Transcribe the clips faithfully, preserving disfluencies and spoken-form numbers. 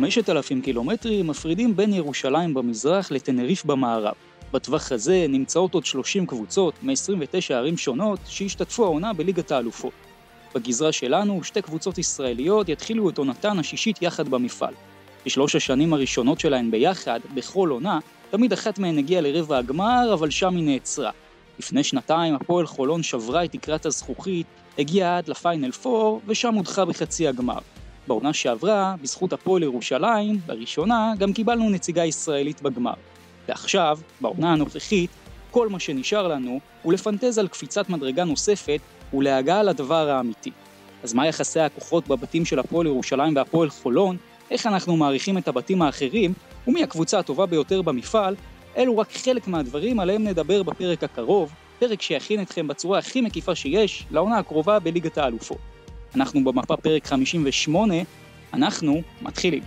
חמשת אלפים קילומטרים מפרידים בין ירושלים במזרח לטנריף במערב. בטווח הזה נמצאות עוד שלושים קבוצות מ-עשרים ותשע ערים שונות שהשתתפו העונה בליגת האלופות. בגזרה שלנו שתי קבוצות ישראליות יתחילו את עונתן השישית יחד במפעל. בשלוש השנים הראשונות שלהן ביחד, בכל עונה, תמיד אחת מהן הגיעה לרבע הגמר, אבל שם היא נעצרה. לפני שנתיים הפועל חולון שברה את תקרת הזכוכית, הגיעה עד לפיינל פור ושם הודחה בחצי הגמר. בעונה שעברה, בזכות הפועל ירושלים, בראשונה גם קיבלנו נציגה ישראלית בגמר. ועכשיו, בעונה הנוכחית, כל מה שנשאר לנו הוא לפנטז על קפיצת מדרגה נוספת ולהגעה לדבר האמיתי. אז מה יחסי הכוחות בבתים של הפועל ירושלים והפועל חולון? איך אנחנו מעריכים את הבתים האחרים? ומי הקבוצה הטובה ביותר במפעל? אלו רק חלק מהדברים עליהם נדבר בפרק הקרוב, פרק שיכין אתכם בצורה הכי מקיפה שיש לעונה הקרובה בליגת האלופות. אנחנו במפה פרק חמישים ושמונה, אנחנו מתחילים.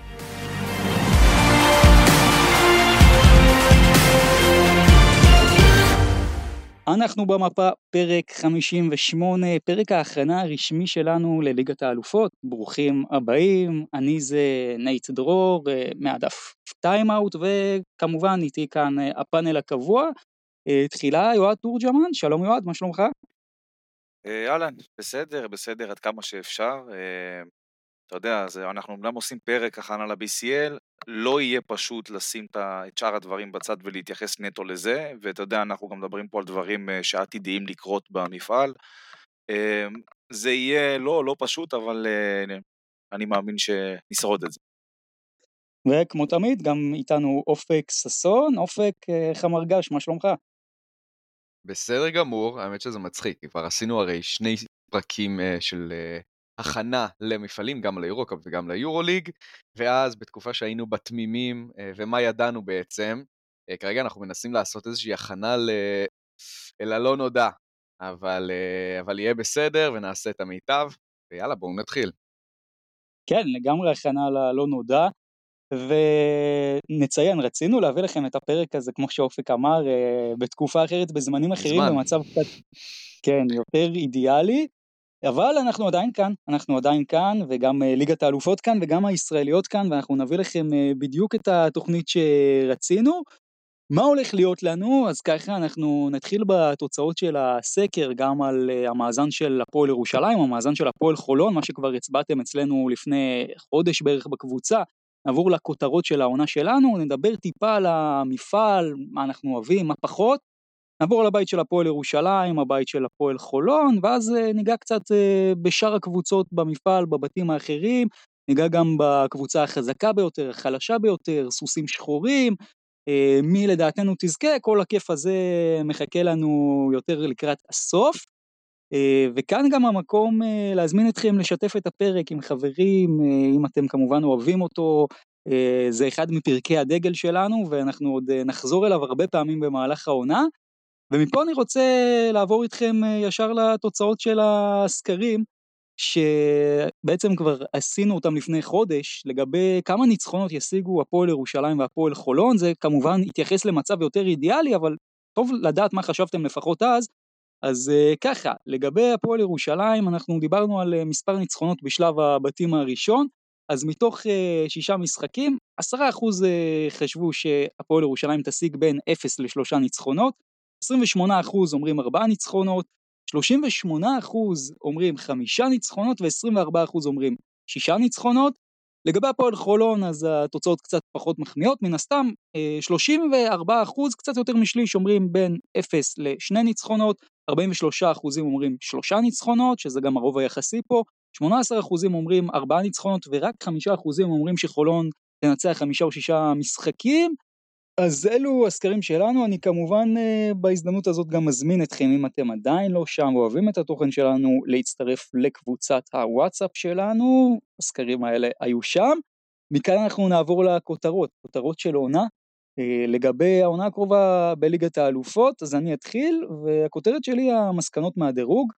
אנחנו במפה פרק חמישים ושמונה, פרק ההכנה הרשמי שלנו לליגת האלופות. ברוכים הבאים, אני זה נייט דרור מהדף טיימאוט, וכמובן איתי כאן הפאנל הקבוע. תחילה יועד תורג'מן, שלום יועד, מה שלומך? אהלן, בסדר, בסדר עד כמה שאפשר. אתה יודע, אנחנו אמנם עושים פרק הכנה ל-בי סי אל, לא יהיה פשוט לשים את שאר הדברים בצד ולהתייחס נטו לזה, ואתה יודע, אנחנו גם מדברים פה על דברים שעתידיים לקרות במפעל. זה יהיה לא, לא פשוט, אבל אני מאמין שנשרוד את זה. וכמו תמיד, גם איתנו אופק ססון. אופק, איך המרגש, מה שלומך? בסדר גמור, האמת שזה מצחיק, כבר עשינו הרי שני פרקים של הכנה למפעלים, גם ליורוקאפ וגם ליורוליג, ואז בתקופה שהיינו בתמימים, ומה ידענו בעצם, כרגע אנחנו מנסים לעשות איזושהי הכנה ל... אלא לא נודע, אבל, אבל יהיה בסדר ונעשה את המיטב, ויאללה בואו נתחיל. כן, לגמרי הכנה ללא נודע, ונציין, רצינו להביא לכם את הפרק הזה, כמו שאופק אמר, בתקופה אחרת, בזמנים אחרים, בזמן. במצב קצת, כן, יותר אידיאלי, אבל אנחנו עדיין כאן, אנחנו עדיין כאן, וגם ליגת האלופות כאן, וגם הישראליות כאן, ואנחנו נביא לכם בדיוק את התוכנית שרצינו. מה הולך להיות לנו? אז ככה אנחנו נתחיל בתוצאות של הסקר, גם על המאזן של הפועל ירושלים, המאזן של הפועל חולון, מה שכבר הצבעתם אצלנו לפני חודש בערך בקבוצה. נעבור לכותרות של העונה שלנו, נדבר טיפה על המפעל, מה אנחנו אוהבים, מה פחות, נעבור לבית של הפועל ירושלים, הבית של הפועל חולון, ואז ניגע קצת בשאר הקבוצות במפעל, בבתים האחרים, ניגע גם בקבוצה החזקה ביותר, החלשה ביותר, סוסים שחורים, מי לדעתנו תזכה, כל הכיף הזה מחכה לנו יותר לקראת הסוף. וכאן גם המקום להזמין אתכם לשתף את הפרק עם חברים, אם אתם כמובן אוהבים אותו, זה אחד מפרקי הדגל שלנו, ואנחנו עוד נחזור אליו הרבה פעמים במהלך העונה, ומפה אני רוצה לעבור איתכם ישר לתוצאות של הסקרים, שבעצם כבר עשינו אותם לפני חודש, לגבי כמה ניצחונות ישיגו הפועל ירושלים והפועל חולון, זה כמובן התייחס למצב יותר אידיאלי, אבל טוב לדעת מה חשבתם לפחות אז, אז ככה, לגבי הפועל ירושלים, אנחנו דיברנו על מספר ניצחונות בשלב הבתים הראשון, אז מתוך שישה משחקים, עשרה אחוז חשבו שהפועל ירושלים תשיג בין אפס לשלושה ניצחונות, עשרים ושמונה אחוז אומרים ארבעה ניצחונות, שלושים ושמונה אחוז אומרים חמישה ניצחונות, ו-עשרים וארבעה אחוז אומרים שישה ניצחונות. לגבי הפועל חולון, אז התוצאות קצת פחות מחמיאות, מן הסתם, שלושים וארבעה אחוז, קצת יותר משליש, אומרים בין אפס לשני ניצחונות, ארבעים ושלושה אחוזים אומרים שלושה ניצחונות, שזה גם הרוב היחסי פה, שמונה עשר אחוזים אומרים ארבעה ניצחונות, ורק חמישה אחוזים אומרים שחולון תנצח חמישה או שישה משחקים. אז אלו הסקרים שלנו. אני כמובן בהזדמנות הזאת גם מזמין אתכם, אם אתם עדיין לא שם ואוהבים את התוכן שלנו, להצטרף לקבוצת הוואטסאפ שלנו, הסקרים האלה היו שם. מכאן אנחנו נעבור לכותרות, כותרות של עונה. לגבי העונה הקרובה בליגת האלופות, אז אני אתחיל, והכותרת שלי המסקנות מהדירוג.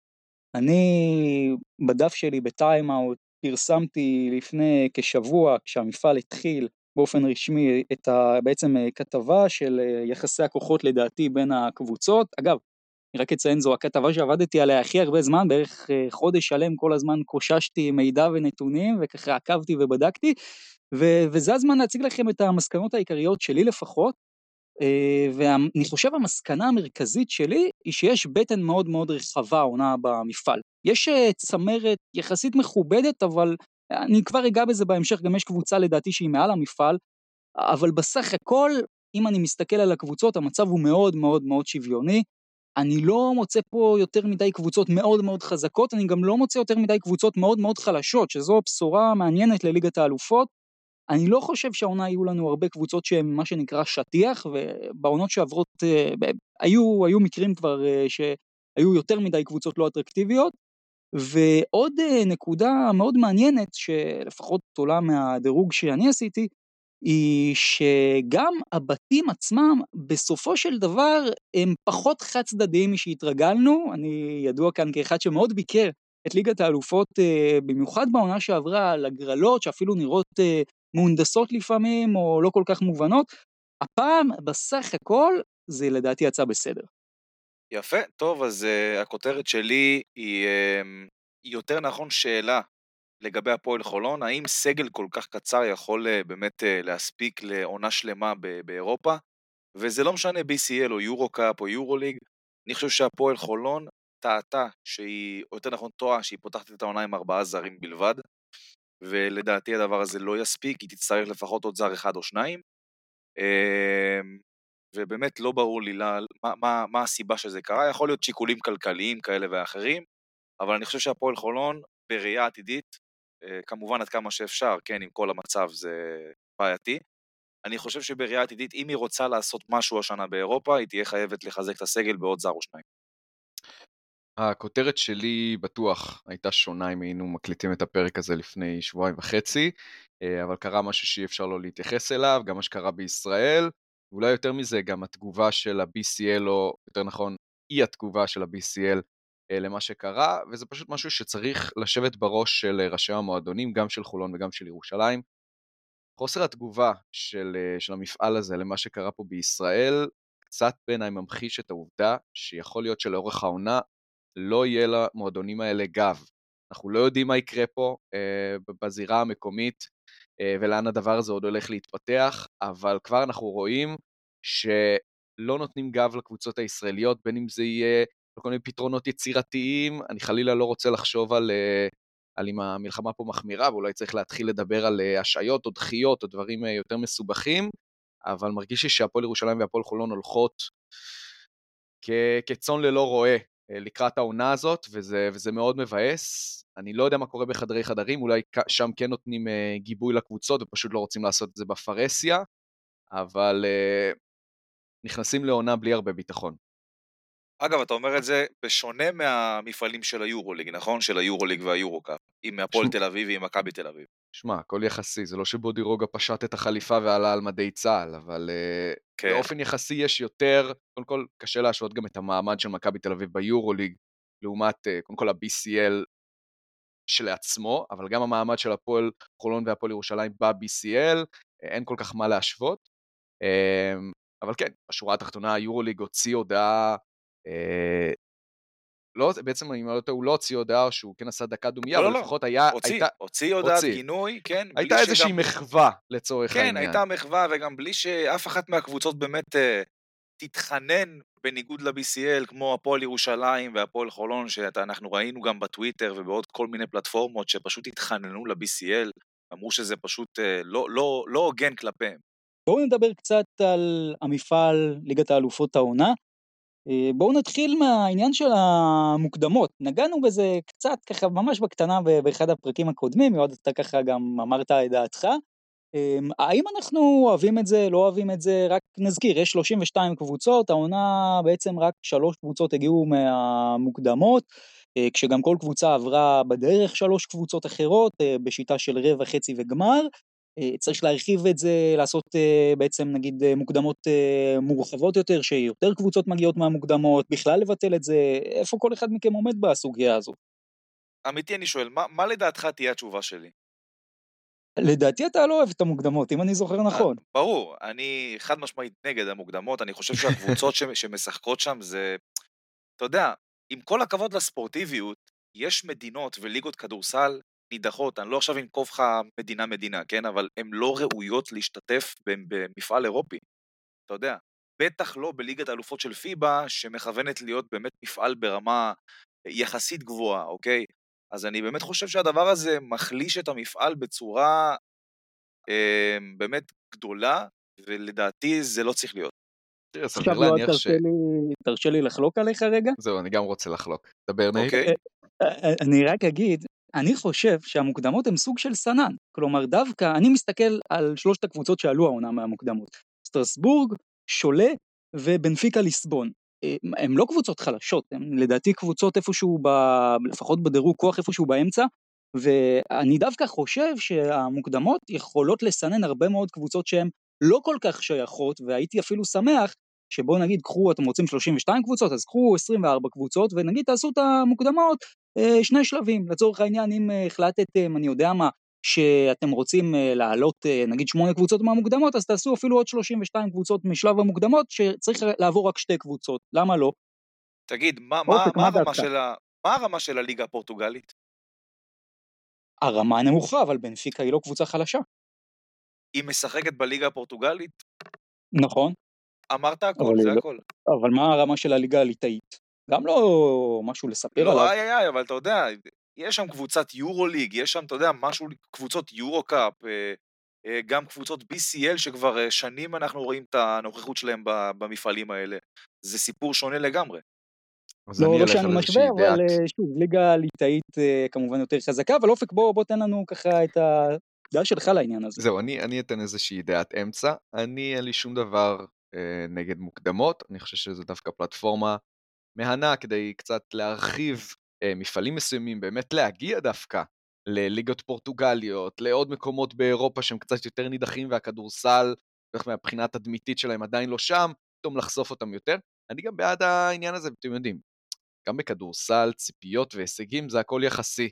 אני בדף שלי בטיימאוט פרסמתי לפני כשבוע, כשהמפעל התחיל באופן רשמי, את ה, בעצם כתבה של יחסי הכוחות לדעתי בין הקבוצות. אגב, אני רק אציין, זו הכתבה שעבדתי עליה הכי הרבה זמן, בערך חודש שלם כל הזמן קוששתי מידע ונתונים, וככה עקבתי ובדקתי, ו- וזה הזמן להציג לכם את המסקנות העיקריות שלי לפחות, ואני חושב המסקנה המרכזית שלי היא שיש בטן מאוד מאוד רחבה עונה במפעל. יש צמרת יחסית מכובדת, אבל אני כבר אגע בזה בהמשך, גם יש קבוצה לדעתי שהיא מעל המפעל, אבל בסך הכל, אם אני מסתכל על הקבוצות, המצב הוא מאוד מאוד מאוד שוויוני, אני לא מוצא פה יותר מדי קבוצות מאוד מאוד חזקות, אני גם לא מוצא יותר מדי קבוצות מאוד מאוד חלשות, שזו בשורה מעניינת לליגת האלופות, אני לא חושב שהעונה היו לנו הרבה קבוצות שהן מה שנקרא שטיח, ובעונות שעברות היו, היו מקרים כבר שהיו יותר מדי קבוצות לא אטרקטיביות, ועוד נקודה מאוד מעניינת, שלפחות עולה מהדירוג שאני עשיתי, היא שגם הבתים עצמם בסופו של דבר הם פחות חד צדדיים משהתרגלנו, אני ידוע כאן כאחד שמאוד ביקר את ליגת האלופות, במיוחד בעונה שעברה על הגרלות שאפילו נראות מהונדסות לפעמים או לא כל כך מובנות, הפעם בסך הכל זה לדעתי יצא בסדר. יפה, טוב, אז uh, הכותרת שלי היא uh, יותר נכון שאלה לגבי הפועל חולון, האם סגל כל כך קצר יכול uh, באמת uh, להספיק לעונה שלמה ב- באירופה, וזה לא משנה בי סי אל או יורו-קאפ או יורו-ליג, אני חושב שהפועל חולון טעתה, שהיא, או יותר נכון טועה, שהיא פותחת את העונה עם ארבעה זרים בלבד, ולדעתי הדבר הזה לא יספיק, היא תצטרך לפחות עוד זר אחד או שניים, uh, ובאמת לא ברור לי מה, מה, מה הסיבה שזה קרה, יכול להיות שיקולים כלכליים כאלה ואחרים, אבל אני חושב שהפועל חולון, בראייה עתידית, כמובן עד כמה שאפשר, כן, עם כל המצב זה בעייתי, אני חושב שבראייה עתידית, אם היא רוצה לעשות משהו השנה באירופה, היא תהיה חייבת לחזק את הסגל בעוד זר או שניים. הכותרת שלי בטוח הייתה שונה אם היינו מקליטים את הפרק הזה לפני שבועיים וחצי, אבל קרה משהו שאי אפשר לא להתייחס אליו, גם מה שקרה בישראל, ואולי יותר מזה גם התגובה של ה-בי סי אל, או יותר נכון, היא התגובה של ה-בי סי אל למה שקרה, וזה פשוט משהו שצריך לשבת בראש של ראשי המועדונים, גם של חולון וגם של ירושלים. חוסר התגובה של, של המפעל הזה למה שקרה פה בישראל, קצת בעיניי ממחיש את העובדה שיכול להיות שלאורך העונה לא יהיה למועדונים האלה גב. אנחנו לא יודעים מה יקרה פה בזירה המקומית, ולאן הדבר הזה עוד הולך להתפתח, אבל כבר אנחנו רואים שלא נותנים גב לקבוצות הישראליות, בין אם זה יהיה כל מיני פתרונות יצירתיים, אני חלילה לא רוצה לחשוב על, על אם המלחמה פה מחמירה, ואולי צריך להתחיל לדבר על השעיות או דחיות או דברים יותר מסובכים, אבל מרגיש לי שהפועל ירושלים והפועל חולון הולכות כ- כצאן ללא רועה לקראת העונה הזאת, וזה, וזה מאוד מבאס. אני לא יודע מה קורה בחדרי חדרים, אולי שם כן נותנים גיבוי לקבוצות, ופשוט לא רוצים לעשות את זה בפרסיה, אבל נכנסים לעונה בלי הרבה ביטחון. אגב, אתה אומר את זה בשונה מהמפעלים של היורוליג, נכון? של היורוליג והיורוקאפ, עם הפועל תל אביב ועם מכבי תל אביב. שמע, הכל יחסי, זה לא שבודי רוגה פשט את החליפה ועלה על מדי צה"ל, אבל כן. באופן יחסי יש יותר, קודם כל קשה להשוות גם את המעמד של מכבי תל אביב ביורוליג, לעומת קודם כל ה-בי סי אל, שלעצמו, אבל גם המעמד של הפועל חולון והפועל ירושלים ב-בי סי אל, אין כל כך מה להשוות, אבל כן, בשורה התחתונה, היורוליג הוציא הודעה, לא, בעצם אני אומר אותו, הוא לא הוציא הודעה, שהוא כן עשה דקה דומיה, אבל לפחות היה... הוציא הודעה, גינוי, כן. הייתה איזושהי מחווה לצורך העניין. כן, הייתה מחווה, וגם בלי שאף אחת מהקבוצות באמת תתחנן בניגוד ל-בי סי אל, כמו הפועל ירושלים והפועל חולון, שאנחנו ראינו גם בטוויטר ובעוד כל מיני פלטפורמות, שפשוט התחננו ל-בי סי אל, אמרו שזה פשוט לא, לא, לא הוגן כלפיהם. בואו נדבר קצת על המפעל ליגת האלופות העונה. בואו נתחיל מהעניין של המוקדמות. נגענו בזה קצת ככה ממש בקטנה באחד הפרקים הקודמים, יועד אתה ככה גם אמרת את דעתך. האם אנחנו אוהבים את זה, לא אוהבים את זה, רק נזכיר, יש שלושים ושתיים קבוצות, העונה בעצם רק שלוש קבוצות הגיעו מהמוקדמות, כשגם כל קבוצה עברה בדרך שלוש קבוצות אחרות, בשיטה של רבע, חצי וגמר, צריך להרחיב את זה, לעשות בעצם נגיד מוקדמות מורחבות יותר, שיותר קבוצות מגיעות מהמוקדמות, בכלל לבטל את זה, איפה כל אחד מכם עומד בסוגיה הזו? אמיתי אני שואל, מה, מה לדעתך תהיה התשובה שלי? לדעתי אתה לא אוהב את המוקדמות, אם אני זוכר נכון. ברור, אני חד משמעית נגד המוקדמות, אני חושב שהקבוצות שמשחקות שם זה אתה יודע, עם כל הכבוד לספורטיביות, יש מדינות וליגות כדורסל נידחות, אני לא עכשיו אנקוב לך מדינה מדינה, כן? אבל הן לא ראויות להשתתף במפעל אירופי, אתה יודע. בטח לא בליגת האלופות של פיבה, שמכוונת להיות באמת מפעל ברמה יחסית גבוהה, אוקיי? אז אני באמת חושב שהדבר הזה מחליש את המפעל בצורה אה, באמת גדולה, ולדעתי זה לא צריך להיות. עכשיו לא תרשה לי לחלוק עליך רגע? זהו, אני גם רוצה לחלוק. דבר נהי. אני רק אגיד, אני חושב שהמוקדמות הם סוג של סנן. כלומר, דווקא אני מסתכל על שלושת הקבוצות שעלו העונה מהמוקדמות. סטרסבורג, שולה ובנפיקה ליסבון. הם לא קבוצות חלשות, הם לדעתי קבוצות איפשהו, ב... לפחות בדירוג כוח איפשהו באמצע, ואני דווקא חושב שהמוקדמות יכולות לסנן הרבה מאוד קבוצות שהן לא כל כך שייכות, והייתי אפילו שמח שבואו נגיד, קחו, אתם רוצים שלושים ושתיים קבוצות, אז קחו עשרים וארבע קבוצות, ונגיד תעשו את המוקדמות שני שלבים, לצורך העניין אם החלטתם, אני יודע מה, שאתם רוצים לעלות נגיד שמונה קבוצות מהמוקדמות, אז תעשו אפילו עוד שלושים ושתיים קבוצות משלב המוקדמות, שצריך לעבור רק שתי קבוצות, למה לא? תגיד, מה, מה, מה, הרמה של ה... מה הרמה של הליגה הפורטוגלית? הרמה נמוכה, אבל בנפיקה היא לא קבוצה חלשה. היא משחקת בליגה הפורטוגלית? נכון. אמרת הכל, זה לא... הכל. אבל מה הרמה של הליגה הליטאית? גם לא משהו לספר לא, עליו. לא, איי איי, אבל אתה יודע... יש שם קבוצת יורוליג, יש שם, אתה יודע, משהו, קבוצות יורוקאפ, גם קבוצות בי סי אל שכבר שנים אנחנו רואים את הנוכחות שלהם במפעלים האלה. זה סיפור שונה לגמרי. לא, לא שאני משווה, אבל שוב, ליגה ליטאית כמובן יותר חזקה, אבל אופק בוא, בוא תן לנו ככה את הדעה שלך לעניין הזה. זהו, אני, אני אתן איזושהי דעת אמצע, אני אין לי שום דבר אה, נגד מוקדמות, אני חושב שזו דווקא פלטפורמה מהנה כדי קצת להרחיב מפעלים מסוימים, באמת להגיע דווקא לליגות פורטוגליות, לעוד מקומות באירופה שהם קצת יותר נידחים, והכדורסל, ואיך מהבחינה התדמיתית שלהם עדיין לא שם, פתאום לחשוף אותם יותר. אני גם בעד העניין הזה, אתם יודעים, גם בכדורסל, ציפיות והישגים, זה הכל יחסי.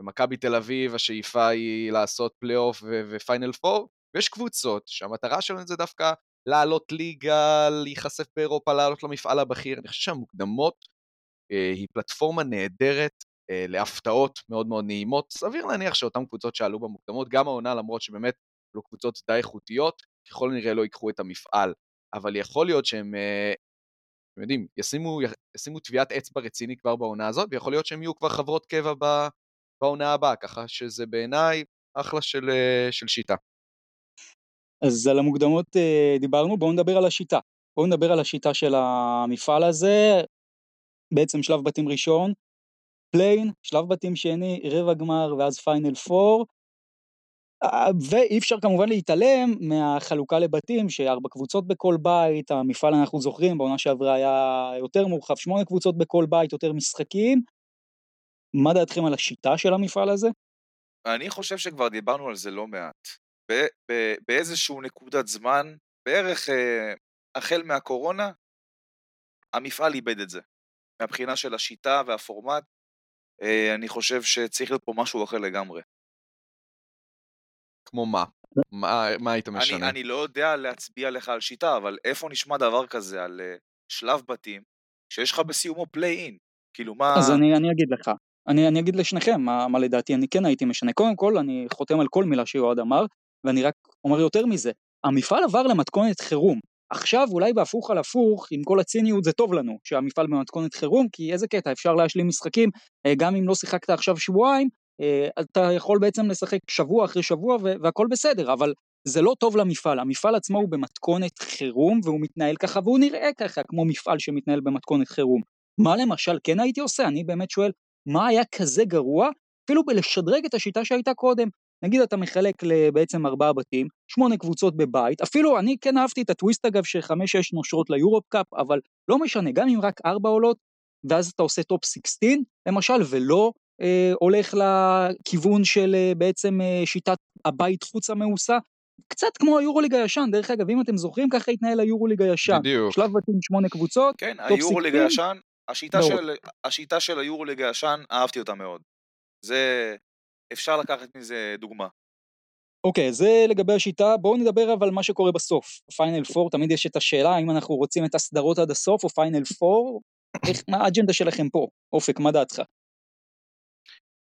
במכבי תל אביב, השאיפה היא לעשות פלייאוף ופיינל פור, ויש קבוצות שהמטרה שלהם זה דווקא לעלות ליגה, להיחשף באירופה, לעלות למפעל הבכיר. אני חושב שהמוקדמות היא פלטפורמה נהדרת להפתעות מאוד מאוד נעימות, סביר להניח שאותם קבוצות שעלו במוקדמות, גם העונה למרות שבאמת לא קבוצות די איכותיות, ככל נראה לא ייקחו את המפעל, אבל יכול להיות שהם, אתם יודעים, ישימו, ישימו טביעת אצבע רציני כבר בעונה הזאת, ויכול להיות שהם יהיו כבר חברות קבע בעונה הבאה, ככה שזה בעיניי אחלה של, של שיטה. אז על המוקדמות דיברנו, בואו נדבר על השיטה, בואו נדבר על השיטה של המפעל הזה, בעצם שלב בתים ראשון, פליין, שלב בתים שני, רבע גמר ואז פיינל פור, ואי אפשר כמובן להתעלם מהחלוקה לבתים, שארבע קבוצות בכל בית, המפעל אנחנו זוכרים, בעונה שעברה היה יותר מורחב, שמונה קבוצות בכל בית, יותר משחקים. מה דעתכם על השיטה של המפעל הזה? אני חושב שכבר דיברנו על זה לא מעט, באיזשהו נקודת זמן, בערך החל מהקורונה, המפעל איבד את זה. מהבחינה של השיטה והפורמט, אני חושב שצריך להיות פה משהו אחר לגמרי. כמו מה? מה, מה היית משנה? אני, אני לא יודע להצביע לך על שיטה, אבל איפה נשמע דבר כזה על שלב בתים, שיש לך בסיומו פליי-אין? כאילו מה... אז אני, אני אגיד לך, אני, אני אגיד לשניכם מה, מה לדעתי, אני כן הייתי משנה. קודם כל, אני חותם על כל מילה שיועד אמר, ואני רק אומר יותר מזה, המפעל עבר למתכונת חירום. עכשיו אולי בהפוך על הפוך, עם כל הציניות זה טוב לנו, שהמפעל במתכונת חירום, כי איזה קטע, אפשר להשלים משחקים, גם אם לא שיחקת עכשיו שבועיים, אתה יכול בעצם לשחק שבוע אחרי שבוע, והכל בסדר, אבל זה לא טוב למפעל, המפעל עצמו הוא במתכונת חירום, והוא מתנהל ככה, והוא נראה ככה, כמו מפעל שמתנהל במתכונת חירום. מה למשל כן הייתי עושה? אני באמת שואל, מה היה כזה גרוע? אפילו בלשדרג את השיטה שהייתה קודם, נגיד אתה מחלק בעצם ארבעה בתים, שמונה קבוצות בבית, אפילו אני כן אהבתי את הטוויסט אגב שחמש שש נושרות ליורופ קאפ, אבל לא משנה, גם אם רק ארבע עולות, ואז אתה עושה טופ שש עשרה, למשל, ולא אה, הולך לכיוון של אה, בעצם אה, שיטת הבית חוץ המאוסה, קצת כמו היורוליג הישן, דרך אגב, אם אתם זוכרים, ככה התנהל היורוליג הישן, בדיוק. שלב בתים שמונה קבוצות, כן, היורוליג הישן, השיטה, לא. של, השיטה של היורוליג הישן, אהבתי אותה מאוד, זה... אפשר לקחת מזה דוגמה. אוקיי, זה לגבי השיטה, בואו נדבר אבל מה שקורה בסוף. פיינל פור, תמיד יש את השאלה, אם אנחנו רוצים את הסדרות עד הסוף, או פיינל פור, מה האג'נדה שלכם פה? אופק, מה דעתך?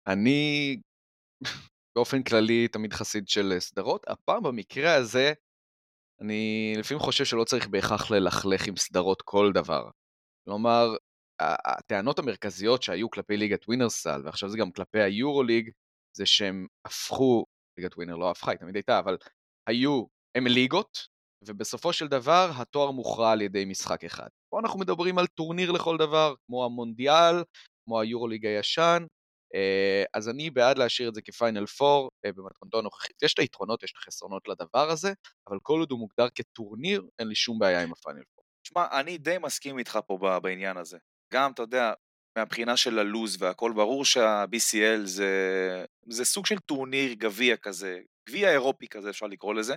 אני באופן כללי תמיד חסיד של סדרות, הפעם במקרה הזה אני לפעמים חושב שלא צריך בהכרח ללכלך עם סדרות כל דבר. כלומר, הטענות המרכזיות שהיו כלפי ליגת ווינרסל, ועכשיו זה גם כלפי היורוליג, זה שהם הפכו, ליגת ווינר לא הפכה, היא תמיד הייתה, אבל היו, הם ליגות, ובסופו של דבר התואר מוכרע על ידי משחק אחד. פה אנחנו מדברים על טורניר לכל דבר, כמו המונדיאל, כמו היורוליג הישן, אז אני בעד להשאיר את זה כפיינל פור, במתכונתו הנוכחית. יש את היתרונות, יש את החסרונות לדבר הזה, אבל כל עוד הוא מוגדר כטורניר, אין לי שום בעיה עם הפיינל פור. תשמע, אני די מסכים איתך פה בעניין הזה. גם, אתה יודע, מהבחינה של הלוז והכל, ברור שה-בי סי אל זה, זה סוג של טורניר גביע כזה, גביע אירופי כזה, אפשר לקרוא לזה,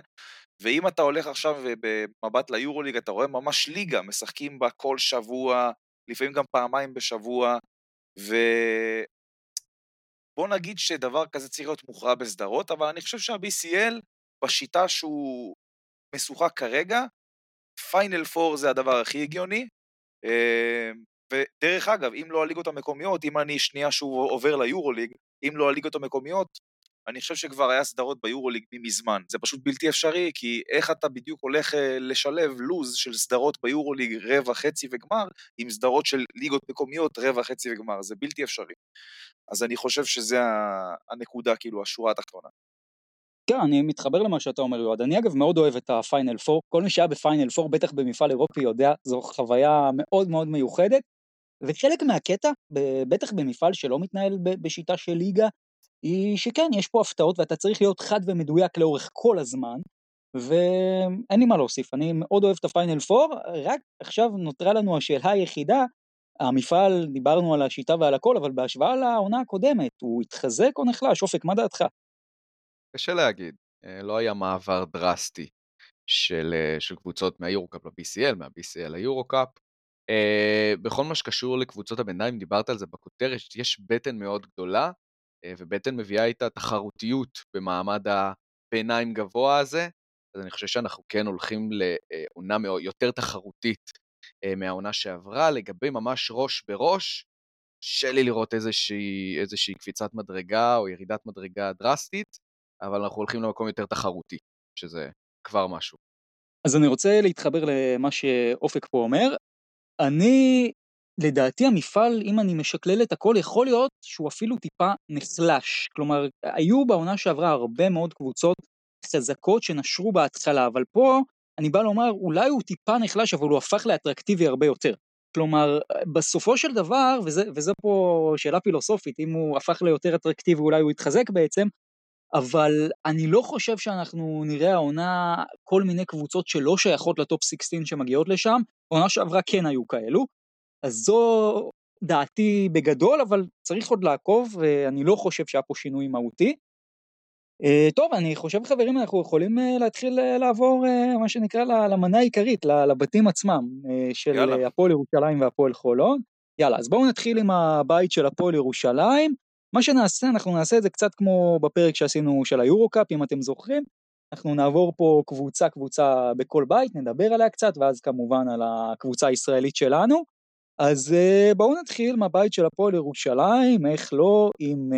ואם אתה הולך עכשיו במבט ליורוליג, אתה רואה ממש ליגה, משחקים בה כל שבוע, לפעמים גם פעמיים בשבוע, ו... בוא נגיד שדבר כזה צריך להיות מוכרע בסדרות, אבל אני חושב שה-בי סי אל, בשיטה שהוא משוחק כרגע, פיינל פור זה הדבר הכי הגיוני, ודרך אגב, אם לא הליגות המקומיות, אם אני שנייה שהוא עובר ליורוליג, אם לא הליגות המקומיות, אני חושב שכבר היה סדרות ביורוליג מזמן, זה פשוט בלתי אפשרי, כי איך אתה בדיוק הולך לשלב לוז של סדרות ביורוליג רבע חצי וגמר, עם סדרות של ליגות מקומיות רבע חצי וגמר, זה בלתי אפשרי. אז אני חושב שזה הנקודה, כאילו, השורה התחתונה. כן, אני מתחבר למה שאתה אומר, יועד. אני אגב מאוד אוהב את הפיינל פור, כל מי שהיה בפיינל פור, בטח במפעל אירופי יודע, זו חוויה מאוד מאוד מיוחדת, וחלק מהקטע, בטח במפעל שלא מתנהל בשיטה של ליגה, היא שכן, יש פה הפתעות, ואתה צריך להיות חד ומדויק לאורך כל הזמן, ואין לי מה להוסיף, אני מאוד אוהב את הפיינל פור, רק עכשיו נותרה לנו השאלה היחידה, המפעל, דיברנו על השיטה ועל הכל, אבל בהשוואה לעונה הקודמת, הוא התחזק או נחלש? אופק, מה דעתך? קשה להגיד, לא היה מעבר דרסטי של, של קבוצות מהיורוקאפ ל-בי סי אל, מה-בי סי אל ליורוקאפ. בכל מה שקשור לקבוצות הביניים, דיברת על זה בכותרת, יש בטן מאוד גדולה, ובטן מביאה איתה תחרותיות במעמד הביניים גבוה הזה, אז אני חושב שאנחנו כן הולכים לעונה יותר תחרותית, מהעונה שעברה, לגבי ממש ראש בראש, שלי לראות איזושהי, איזושהי קפיצת מדרגה או ירידת מדרגה דרסטית, אבל אנחנו הולכים למקום יותר תחרותי, שזה כבר משהו. אז אני רוצה להתחבר למה שאופק פה אומר, אני, לדעתי המפעל, אם אני משקלל את הכל, יכול להיות שהוא אפילו טיפה נחלש, כלומר, היו בעונה שעברה הרבה מאוד קבוצות חזקות שנשרו בהתחלה, אבל פה, אני בא לומר, אולי הוא טיפה נחלש, אבל הוא הפך לאטרקטיבי הרבה יותר. כלומר, בסופו של דבר, וזה, וזה פה שאלה פילוסופית, אם הוא הפך ליותר אטרקטיבי, אולי הוא יתחזק בעצם, אבל אני לא חושב שאנחנו נראה העונה כל מיני קבוצות שלא שייכות לטופ שש עשרה שמגיעות לשם, העונה שעברה כן היו כאלו, אז זו דעתי בגדול, אבל צריך עוד לעקוב, ואני לא חושב שהיה פה שינוי מהותי, טוב, אני חושב חברים, אנחנו יכולים להתחיל לעבור מה שנקרא למנה העיקרית, לבתים עצמם של הפועל ירושלים והפועל חולון. יאללה, אז בואו נתחיל עם הבית של הפועל ירושלים. מה שנעשה, אנחנו נעשה את זה קצת כמו בפרק שעשינו של היורוקאפ, אם אתם זוכרים. אנחנו נעבור פה קבוצה קבוצה בכל בית, נדבר עליה קצת, ואז כמובן על הקבוצה הישראלית שלנו. אז בואו נתחיל מהבית של הפועל ירושלים, איך לא, עם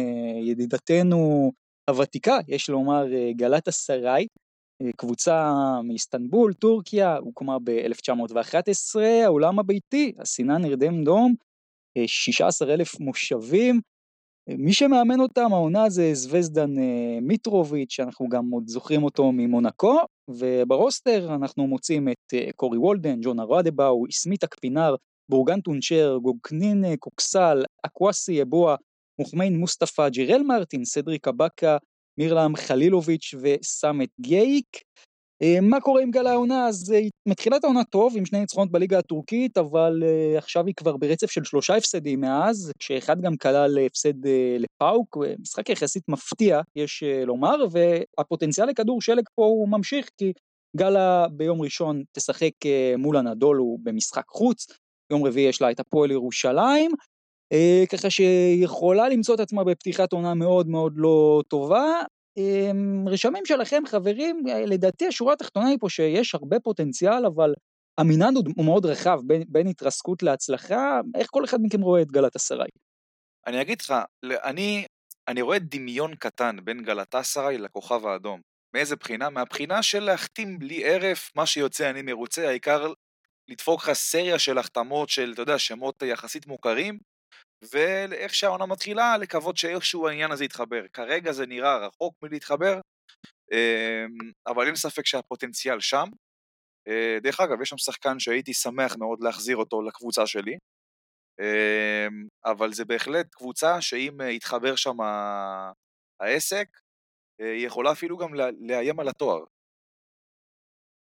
ידידתנו הוותיקה, יש לומר גלת הסריי, קבוצה מאיסטנבול, טורקיה, הוקמה ב-אלף תשע מאות ואחת עשרה, העולם הביתי, הסינן נרדם דום, שישה עשר אלף מושבים, מי שמאמן אותם, העונה זה זווזדן מיטרוביץ', שאנחנו גם עוד זוכרים אותו ממונקו, וברוסטר אנחנו מוצאים את קורי וולדן, ג'ון הרדבאו, איסמית הקפינר, בורגן טונצ'ר, גוגנין קוקסל, אקוואסי אבואה, מוחמיין מוסטפה, ג'ירל מרטין, סדריק אבקה, מירלם חלילוביץ' וסמת גייק. מה קורה עם גל העונה? אז מתחילת העונה טוב, עם שני ניצחונות בליגה הטורקית, אבל עכשיו היא כבר ברצף של שלושה הפסדים מאז, כשאחד גם כלל הפסד לפאוק, משחק יחסית מפתיע, יש לומר, והפוטנציאל לכדור שלג פה הוא ממשיך, כי גלה ביום ראשון תשחק מול הנדולו במשחק חוץ, יום רביעי יש לה את הפועל ירושלים, ככה שיכולה למצוא את עצמה בפתיחת עונה מאוד מאוד לא טובה. רשמים שלכם חברים, לדעתי השורה התחתונה היא פה שיש הרבה פוטנציאל, אבל המנעד הוא מאוד רחב, בין, בין התרסקות להצלחה, איך כל אחד מכם רואה את גלאטסראי? אני אגיד לך, אני, אני רואה דמיון קטן בין גלאטסראי לכוכב האדום. מאיזה בחינה? מהבחינה של להחתים בלי ערף, מה שיוצא אני מרוצה, העיקר לדפוק לך סריה של החתמות של, אתה יודע, שמות יחסית מוכרים, ואיך שהעונה מתחילה, לקוות שאיכשהו העניין הזה יתחבר. כרגע זה נראה רחוק מלהתחבר, אבל אין ספק שהפוטנציאל שם. דרך אגב, יש שם שחקן שהייתי שמח מאוד להחזיר אותו לקבוצה שלי, אבל זה בהחלט קבוצה שאם יתחבר שם העסק, היא יכולה אפילו גם לאיים על התואר.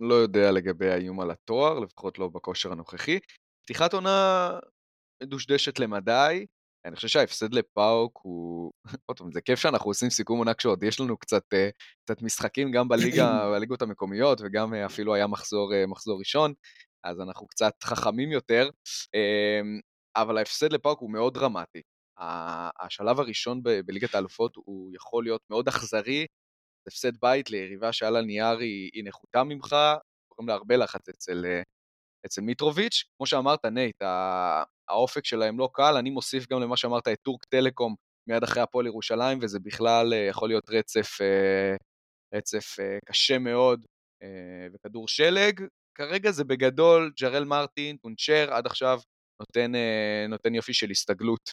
לא יודע לגבי האיום על התואר, לפחות לא בכושר הנוכחי. פתיחת עונה מדושדשת למדי, אני חושב שההפסד לפאוק הוא, עוד פעם, זה כיף שאנחנו עושים סיכום עונה כשעוד יש לנו קצת, קצת משחקים גם בליגה, בליגות המקומיות, וגם אפילו היה מחזור, מחזור ראשון, אז אנחנו קצת חכמים יותר, אבל ההפסד לפאוק הוא מאוד דרמטי. השלב הראשון ב- בליגת האלופות הוא יכול להיות מאוד אכזרי, הפסד בית ליריבה שעל הנייר היא, היא נחותה ממך, קוראים לה הרבה לחץ אצל, אצל מיטרוביץ', כמו שאמרת נייט, האופק שלהם לא קל, אני מוסיף גם למה שאמרת את טורק טלקום מיד אחרי הפועל ירושלים, וזה בכלל יכול להיות רצף, רצף קשה מאוד וכדור שלג, כרגע זה בגדול ג'רל מרטין, קונצ'ר, עד עכשיו נותן, נותן יופי של הסתגלות,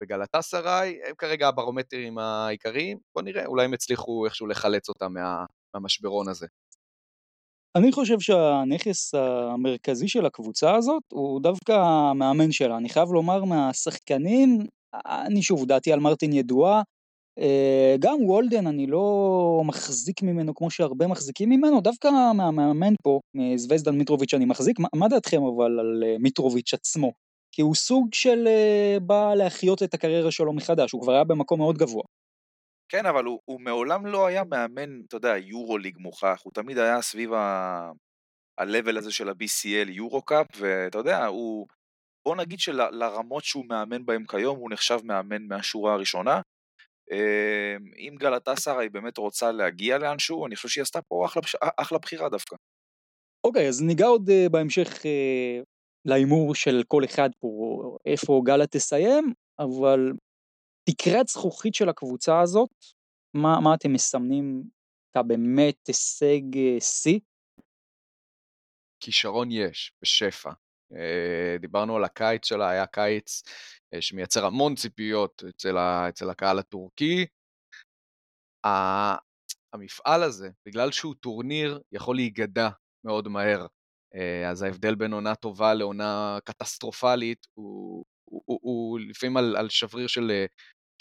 בגלאטסראי, הם כרגע הברומטרים העיקריים, בוא נראה, אולי הם הצליחו איכשהו לחלץ אותם מהמשברון הזה. אני חושב שהנכס המרכזי של הקבוצה הזאת, הוא דווקא המאמן שלה, אני חייב לומר מהשחקנים, אני שוב, דעתי על מרטין ידועה, גם וולדן אני לא מחזיק ממנו כמו שהרבה מחזיקים ממנו, דווקא מהמאמן פה, מזווזדן מיטרוביץ' אני מחזיק, מה דעתכם אבל על מיטרוביץ' עצמו? כי הוא סוג של בא להחיות את הקריירה שלו מחדש, הוא כבר היה במקום מאוד גבוה. כן, אבל הוא, הוא מעולם לא היה מאמן, אתה יודע, יורוליג מוכח, הוא תמיד היה סביב ה-level הזה של ה-בי סי אל, יורוקאפ, ואתה יודע, הוא, בוא נגיד שלרמות שהוא מאמן בהם כיום, הוא נחשב מאמן מהשורה הראשונה, אם גלאטסראי באמת רוצה להגיע לאנשהו, אני חושב שהיא עשתה פה אחלה, אחלה בחירה דווקא. אוקיי, אז ניגע עוד בהמשך לאימור של כל אחד פה, איפה גלה תסיים, אבל תקרת זכוכית של הקבוצה הזאת, מה, מה אתם מסמנים, אתה באמת תשג C? כישרון יש, בשפע. דיברנו על הקיץ שלה, היה קיץ שמייצר המון ציפיות אצל, ה, אצל הקהל הטורקי. המפעל הזה, בגלל שהוא טורניר, יכול להיגדע מאוד מהר. אז ההבדל בין עונה טובה לעונה קטסטרופלית הוא, הוא, הוא, הוא לפעמים על, על שבריר של,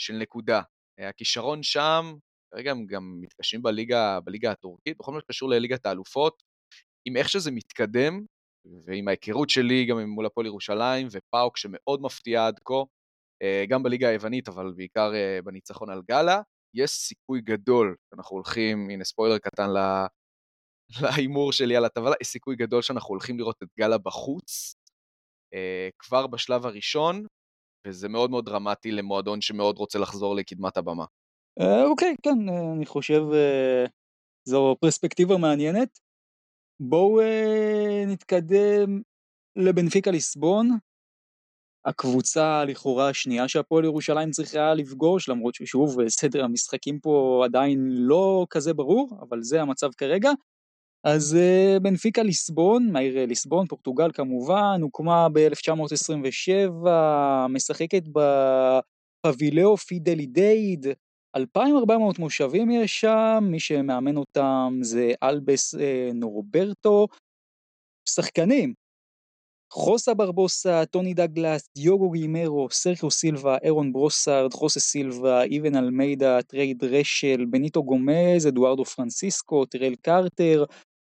של נקודה. הכישרון שם, כרגע הם גם מתקשים בליגה, בליגה הטורקית, בכל מה שקשור לליגת האלופות, עם איך שזה מתקדם, ועם ההיכרות שלי גם מול הפועל ירושלים, ופאוק שמאוד מפתיע עד כה, גם בליגה היוונית, אבל בעיקר בניצחון על גלה, יש סיכוי גדול, אנחנו הולכים, הנה ספוילר קטן ל... להימור שלי על הטבלה, יש סיכוי גדול שאנחנו הולכים לראות את גלה בחוץ, אה, כבר בשלב הראשון, וזה מאוד מאוד דרמטי למועדון שמאוד רוצה לחזור לקדמת הבמה. אה, אוקיי, כן, אה, אני חושב אה, זו פרספקטיבה מעניינת. בואו אה, נתקדם לבנפיקה ליסבון, הקבוצה לכאורה השנייה שהפועל ירושלים צריכה לפגוש, למרות ששוב סדר המשחקים פה עדיין לא כזה ברור, אבל זה המצב כרגע. אז בנפיקה ליסבון, מהעיר ליסבון, פורטוגל כמובן, הוקמה ב-אלף תשע מאות עשרים ושבע, משחקת בפבילאו פידלידייד, אלפיים וארבע מאות מושבים יש שם, מי שמאמן אותם זה אלבס נורברטו, שחקנים, חוסה ברבוסה, טוני דגלס, דיוגו גימרו, סרחיו סילבה, אירון ברוסארד, חוסה סילבה, איבן אלמיידה, טרי דרשל, בניטו גומז, אדוארדו פרנסיסקו, טירל קרטר,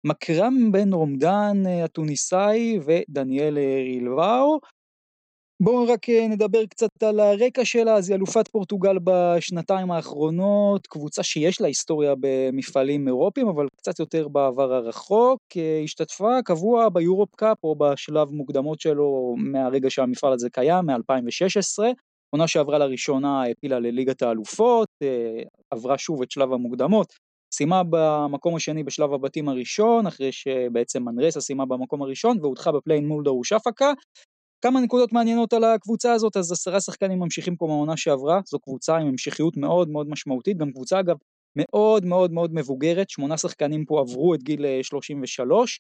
מקרם בן רומדן התוניסאי ודניאל רילבאו. בואו רק נדבר קצת על הרקע שלה, אז היא אלופת פורטוגל בשנתיים האחרונות, קבוצה שיש לה היסטוריה במפעלים אירופיים, אבל קצת יותר בעבר הרחוק, השתתפה קבוע ביורופ קאפ, או בשלב מוקדמות שלו מהרגע שהמפעל הזה קיים, מ-אלפיים ושש עשרה, עונה שעברה לראשונה הפילה לליגת האלופות, עברה שוב את שלב המוקדמות, סיימה במקום השני בשלב הבתים הראשון, אחרי שבעצם מנרסה סיימה במקום הראשון, והודחה בפליין מול דאו שפקה. כמה נקודות מעניינות על הקבוצה הזאת, אז עשרה שחקנים ממשיכים פה מהעונה שעברה, זו קבוצה עם המשכיות מאוד מאוד משמעותית, גם קבוצה אגב מאוד מאוד מאוד מבוגרת, שמונה שחקנים פה עברו את גיל שלושים ושלוש,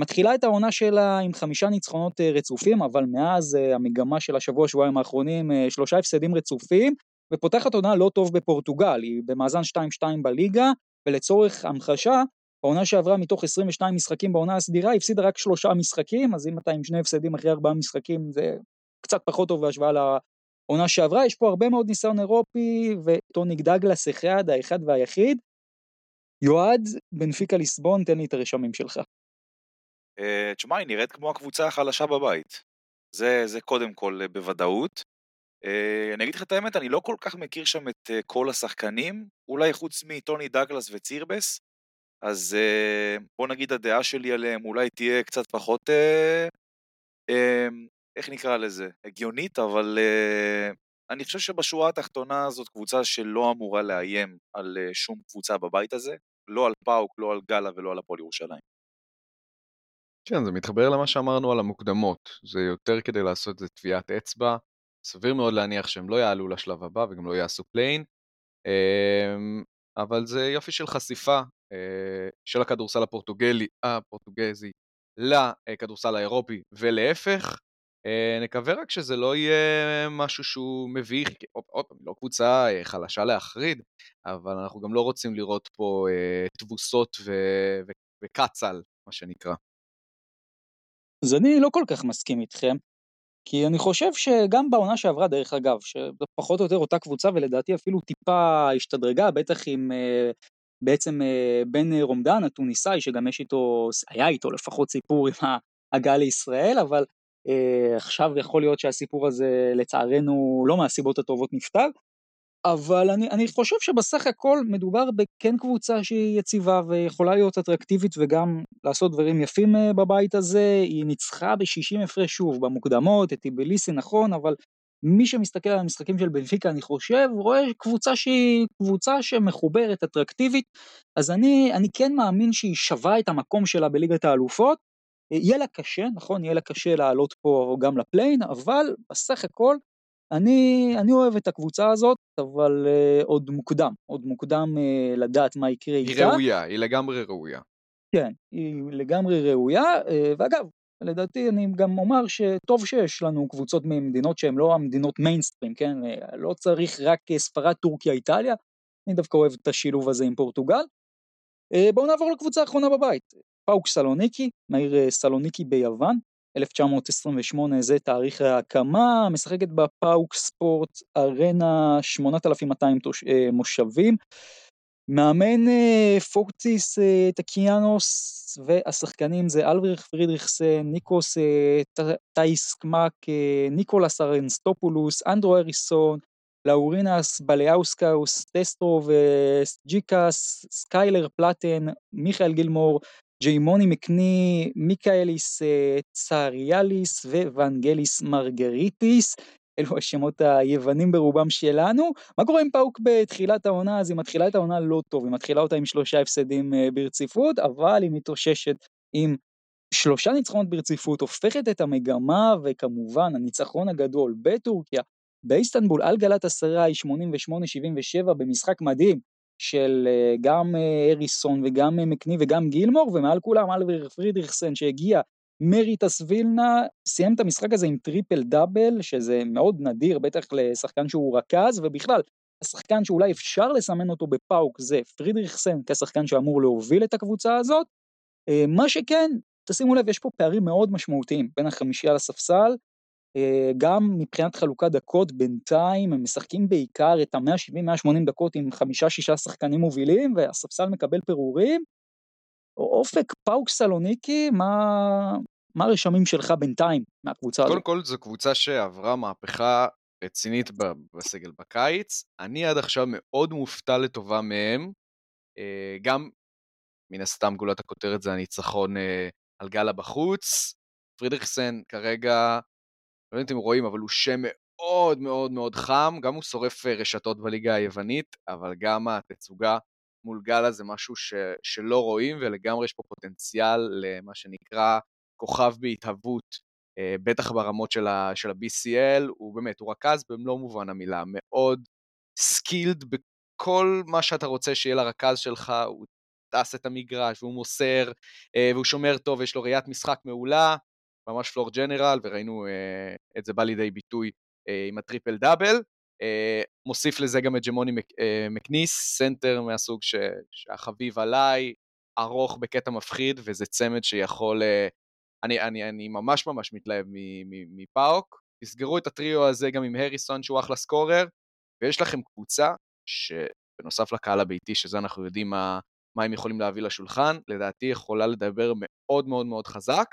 מתחילה את העונה שלה עם חמישה ניצחונות רצופים, אבל מאז המגמה של השבוע שבועיים האחרונים, שלושה הפסדים רצופים, ופותחת עונה לא טוב בפורטוגל, היא במאזן שתיים שתיים בליגה, ולצורך המחשה, העונה שעברה מתוך עשרים ושניים משחקים בעונה הסדירה, הפסידה רק שלושה משחקים, אז אם אתה עם שני הפסדים אחרי ארבעה משחקים, זה קצת פחות טוב בהשוואה לעונה שעברה, יש פה הרבה מאוד ניסיון אירופי, וטוניק דגלס אחד, האחד והיחיד, יועד, בנפיקה ליסבון, תן לי את הרשמים שלך. תשמע, היא נראית כמו הקבוצה החלשה בבית, זה קודם כל בוודאות, אני אגיד לך את האמת, אני לא כל כך מכיר שם את כל השחקנים, אולי חוץ מטוני דגלס וצירבס, אז בוא נגיד הדעה שלי עליהם, אולי תהיה קצת פחות, איך נקרא לזה, הגיונית, אבל אני חושב שבשורה התחתונה זאת קבוצה שלא אמורה לאיים על שום קבוצה בבית הזה, לא על פאוק, לא על גלה ולא על הפועל ירושלים. כן, זה מתחבר למה שאמרנו על המוקדמות, זה יותר כדי לעשות את זה טביעת אצבע, סביר מאוד להניח שהם לא יעלו לשלב הבא וגם לא יעשו פליין, אבל זה יופי של חשיפה של הכדורסל הפורטוגלי, הפורטוגזי לכדורסל האירופי ולהפך, נקווה רק שזה לא יהיה משהו שהוא מביך, עוד פעם, לא קבוצה חלשה להחריד, אבל אנחנו גם לא רוצים לראות פה תבוסות וקצל, מה שנקרא. אז אני לא כל כך מסכים איתכם, כי אני חושב שגם בעונה שעברה דרך אגב, שפחות או יותר אותה קבוצה ולדעתי אפילו טיפה השתדרגה, בטח עם בעצם בן רומדן הטוניסאי, שגם יש איתו, היה איתו לפחות סיפור עם ההגעה לישראל, אבל עכשיו יכול להיות שהסיפור הזה לצערנו לא מהסיבות הטובות נפתר, אבל אני, אני חושב שבסך הכל מדובר בכן קבוצה שהיא יציבה ויכולה להיות אטרקטיבית וגם לעשות דברים יפים בבית הזה, היא ניצחה ב-שישים הפרש שוב במוקדמות, את איבליסי נכון, אבל מי שמסתכל על המשחקים של בנפיקה אני חושב, רואה קבוצה שהיא קבוצה שמחוברת אטרקטיבית, אז אני, אני כן מאמין שהיא שווה את המקום שלה בליגת האלופות, יהיה לה קשה, נכון, יהיה לה קשה לעלות פה גם לפליין, אבל בסך הכל, אני, אני אוהב את הקבוצה הזאת, אבל uh, עוד מוקדם, עוד מוקדם uh, לדעת מה יקרה איתה. היא ראויה, היא לגמרי ראויה. כן, היא לגמרי ראויה, uh, ואגב, לדעתי אני גם אומר שטוב שיש לנו קבוצות ממדינות שהן לא המדינות מיינסטרים, כן? Uh, לא צריך רק ספרד, טורקיה, איטליה, אני דווקא אוהב את השילוב הזה עם פורטוגל. Uh, בואו נעבור לקבוצה האחרונה בבית, פאוק סלוניקי, מהעיר סלוניקי ביוון, אלף תשע מאות עשרים ושמונה זה תאריך ההקמה, משחקת בפאוק ספורט ארנה שמונת אלפים ומאתיים מושבים, מאמן פורטיס טקיאנוס והשחקנים זה אלבריך פרידריכסן, ניקוס טייסקמק, ניקולס ארנסטופולוס, אנדרו אריסון, לאורינס בליאוסקאוס, טסטרו וסג'יקס, סקיילר פלטן, מיכאל גילמור, ג'יימוני מקני, מיקאליס צאריאליס וואנגליס מרגריטיס, אלו השמות היוונים ברובם שלנו. מה קורה עם פאוק בתחילת העונה? אז היא מתחילה את העונה לא טוב, היא מתחילה אותה עם שלושה הפסדים ברציפות, אבל היא מתאוששת עם שלושה ניצחונות ברציפות, הופכת את המגמה, וכמובן הניצחון הגדול בטורקיה, באיסטנבול, על גלאטסראי שמונים ושמונה שבעים ושבע במשחק מדהים, של גם אריסון וגם מקני וגם גילמור, ומעל כולם אלברט פרידריכסן שהגיע מריטס וילנה, סיים את המשחק הזה עם טריפל דאבל, שזה מאוד נדיר בטח לשחקן שהוא רכז, ובכלל השחקן שאולי אפשר לסמן אותו בפאוק זה פרידריכסן כשחקן שאמור להוביל את הקבוצה הזאת. מה שכן, תשימו לב, יש פה פערים מאוד משמעותיים בין החמישייה לספסל, גם מבחינת חלוקה דקות בינתיים, הם משחקים בעיקר את ה-מאה שבעים עד מאה שמונים דקות עם חמישה שישה שחקנים מובילים, והספסל מקבל פירורים. אופק פאוק סלוניקי, מה הרשמים שלך בינתיים מהקבוצה הזאת? קודם כל, זו קבוצה שעברה מהפכה רצינית בסגל בקיץ, אני עד עכשיו מאוד מופתע לטובה מהם, גם מן הסתם גולת הכותרת זה הניצחון על גלה בחוץ, פרידריכסן כרגע, לא יודעת אם רואים, אבל הוא שם מאוד מאוד מאוד חם, גם הוא שורף רשתות בליגה היוונית, אבל גם התצוגה מול גאלה זה משהו ש, שלא רואים, ולגמרי יש פה פוטנציאל למה שנקרא כוכב בהתהוות, בטח ברמות של, ה, של ה-בי סי אל, הוא באמת, הוא רכז במלוא מובן המילה, מאוד סקילד בכל מה שאתה רוצה שיהיה לרכז שלך, הוא טס את המגרש, והוא מוסר, והוא שומר טוב, יש לו ראיית משחק מעולה, ממש פלור ג'נרל, וראינו את זה בא לידי ביטוי עם הטריפל דאבל, מוסיף לזה גם את ג'מוני מקניס, סנטר מהסוג ש, שהחביב עליי, ארוך בקטע מפחיד, וזה צמד שיכול... אני, אני, אני ממש ממש מתלהב מפאוק, תסגרו את הטריו הזה גם עם הריסון שהוא אחלה סקורר, ויש לכם קבוצה שבנוסף לקהל הביתי, שזה אנחנו יודעים מה, מה הם יכולים להביא לשולחן, לדעתי יכולה לדבר מאוד מאוד מאוד חזק,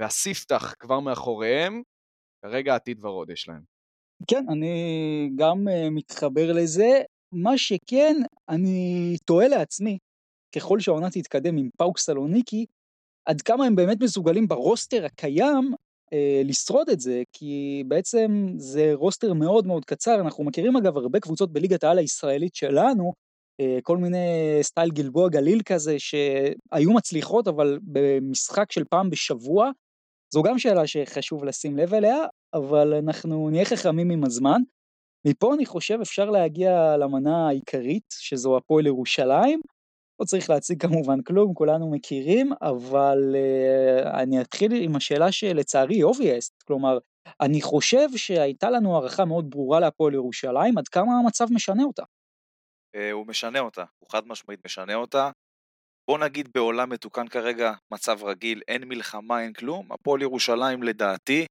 והספתח כבר מאחוריהם, כרגע עתיד ורוד יש להם. כן, אני גם מתחבר לזה, מה שכן אני טועה לעצמי, ככל שהעונה תתקדם עם פאוק סלוניקי, עד כמה הם באמת מסוגלים ברוסטר הקיים אה, לשרוד את זה, כי בעצם זה רוסטר מאוד מאוד קצר, אנחנו מכירים אגב הרבה קבוצות בליגת העל הישראלית שלנו, אה, כל מיני סטייל גלבוע גליל כזה, שהיו מצליחות אבל במשחק של פעם בשבוע, זו גם שאלה שחשוב לשים לב אליה, אבל אנחנו נהיה חכמים עם הזמן, מפה אני חושב אפשר להגיע למנה העיקרית, שזו הפועל ירושלים, לא צריך להציג כמובן כלום, כולנו מכירים, אבל uh, אני אתחיל עם השאלה שלצערי obvious, כלומר, אני חושב שהייתה לנו הערכה מאוד ברורה להפועל ירושלים, עד כמה המצב משנה אותה? Uh, הוא משנה אותה, הוא חד משמעית משנה אותה, בוא נגיד בעולם מתוקן כרגע, מצב רגיל, אין מלחמה, אין כלום, הפועל ירושלים לדעתי,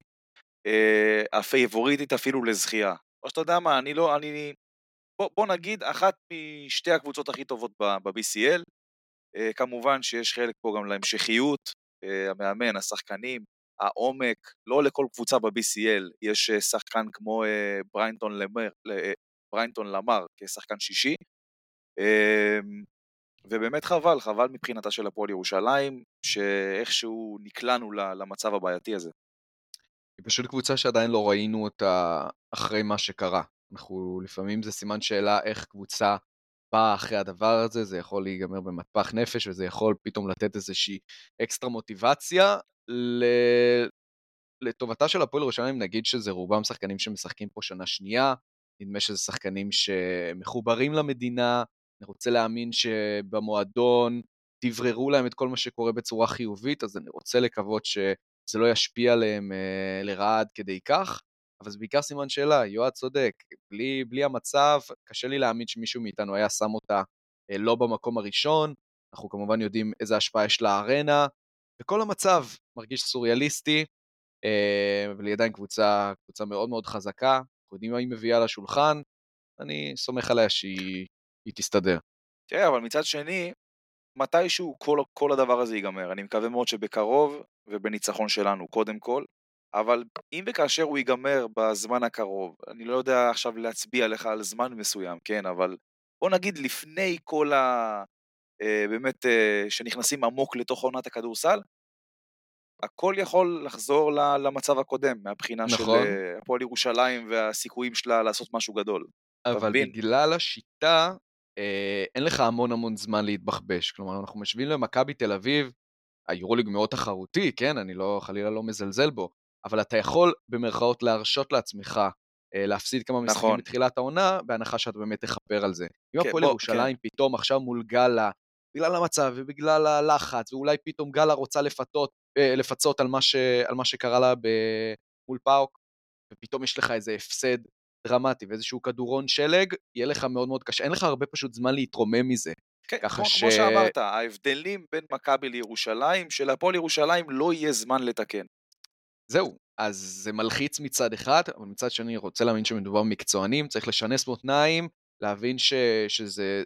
uh, הפייבוריטית אפילו לזכייה, או שאתה יודע מה, אני לא, אני... בוא, בוא נגיד אחת משתי הקבוצות הכי טובות ב-בי סי אל, uh, כמובן שיש חלק פה גם להמשכיות, uh, המאמן, השחקנים, העומק, לא לכל קבוצה ב-בי סי אל, יש uh, שחקן כמו uh, בריינטון למר, uh, בריינטון למר כשחקן שישי, uh, ובאמת חבל, חבל מבחינתה של הפועל ירושלים, שאיכשהו נקלענו למצב הבעייתי הזה. היא פשוט קבוצה שעדיין לא ראינו אותה אחרי מה שקרה. אנחנו לפעמים זה סימן שאלה איך קבוצה באה אחרי הדבר הזה, זה יכול להיגמר במטפח נפש, וזה יכול פתאום לתת איזושהי אקסטרה מוטיבציה, לטובתה של הפועל ירושלים, נגיד שזה רובם שחקנים שמשחקים פה שנה שנייה, נדמה שזה שחקנים שמחוברים למדינה, אני רוצה להאמין שבמועדון תבררו להם את כל מה שקורה בצורה חיובית, אז אני רוצה לקוות שזה לא ישפיע עליהם לרעה עד כדי כך, אבל זה בעיקר סימן שאלה, יועד צודק, בלי, בלי המצב, קשה לי להאמין שמישהו מאיתנו היה שם אותה לא במקום הראשון, אנחנו כמובן יודעים איזה השפעה יש לארנה, וכל המצב מרגיש סוריאליסטי, אבל עדיין קבוצה, קבוצה מאוד מאוד חזקה, אנחנו יודעים מה היא מביאה לשולחן, אני סומך עליה שהיא תסתדר. תראה, אבל מצד שני, מתישהו כל, כל הדבר הזה ייגמר, אני מקווה מאוד שבקרוב ובניצחון שלנו קודם כל, אבל אם וכאשר הוא ייגמר בזמן הקרוב, אני לא יודע עכשיו להצביע לך על זמן מסוים, כן, אבל בוא נגיד לפני כל ה... באמת שנכנסים עמוק לתוך עונת הכדורסל, הכל יכול לחזור למצב הקודם, מהבחינה נכון. של הפועל ירושלים והסיכויים שלה לעשות משהו גדול. אבל תבין? בגלל השיטה, אין לך המון המון זמן להתבחבש, כלומר אנחנו משווים למכבי תל אביב, היורוליג מאוד תחרותי, כן, אני לא, חלילה לא מזלזל בו, אבל אתה יכול במרכאות להרשות לעצמך, להפסיד כמה משחקים נכון. בתחילת העונה, בהנחה שאתה באמת תחפר על זה. אם כן, הפועל ירושלים כן. פתאום עכשיו מול גאלה, בגלל המצב ובגלל הלחץ, ואולי פתאום גאלה רוצה לפתות, לפצות על מה, ש, על מה שקרה לה ב, מול פאוק, ופתאום יש לך איזה הפסד דרמטי, ואיזשהו כדורון שלג, יהיה לך מאוד מאוד קשה, אין לך הרבה פשוט זמן להתרומם מזה. כן, כמו, ש... כמו שאמרת, ההבדלים בין מכבי לירושלים, שלהפועל ירושלים לא יהיה זמן לתקן. זהו, אז זה מלחיץ מצד אחד, אבל מצד שני רוצה להאמין שמדובר במקצוענים, צריך לשנס מותניים, להבין ש, שזה,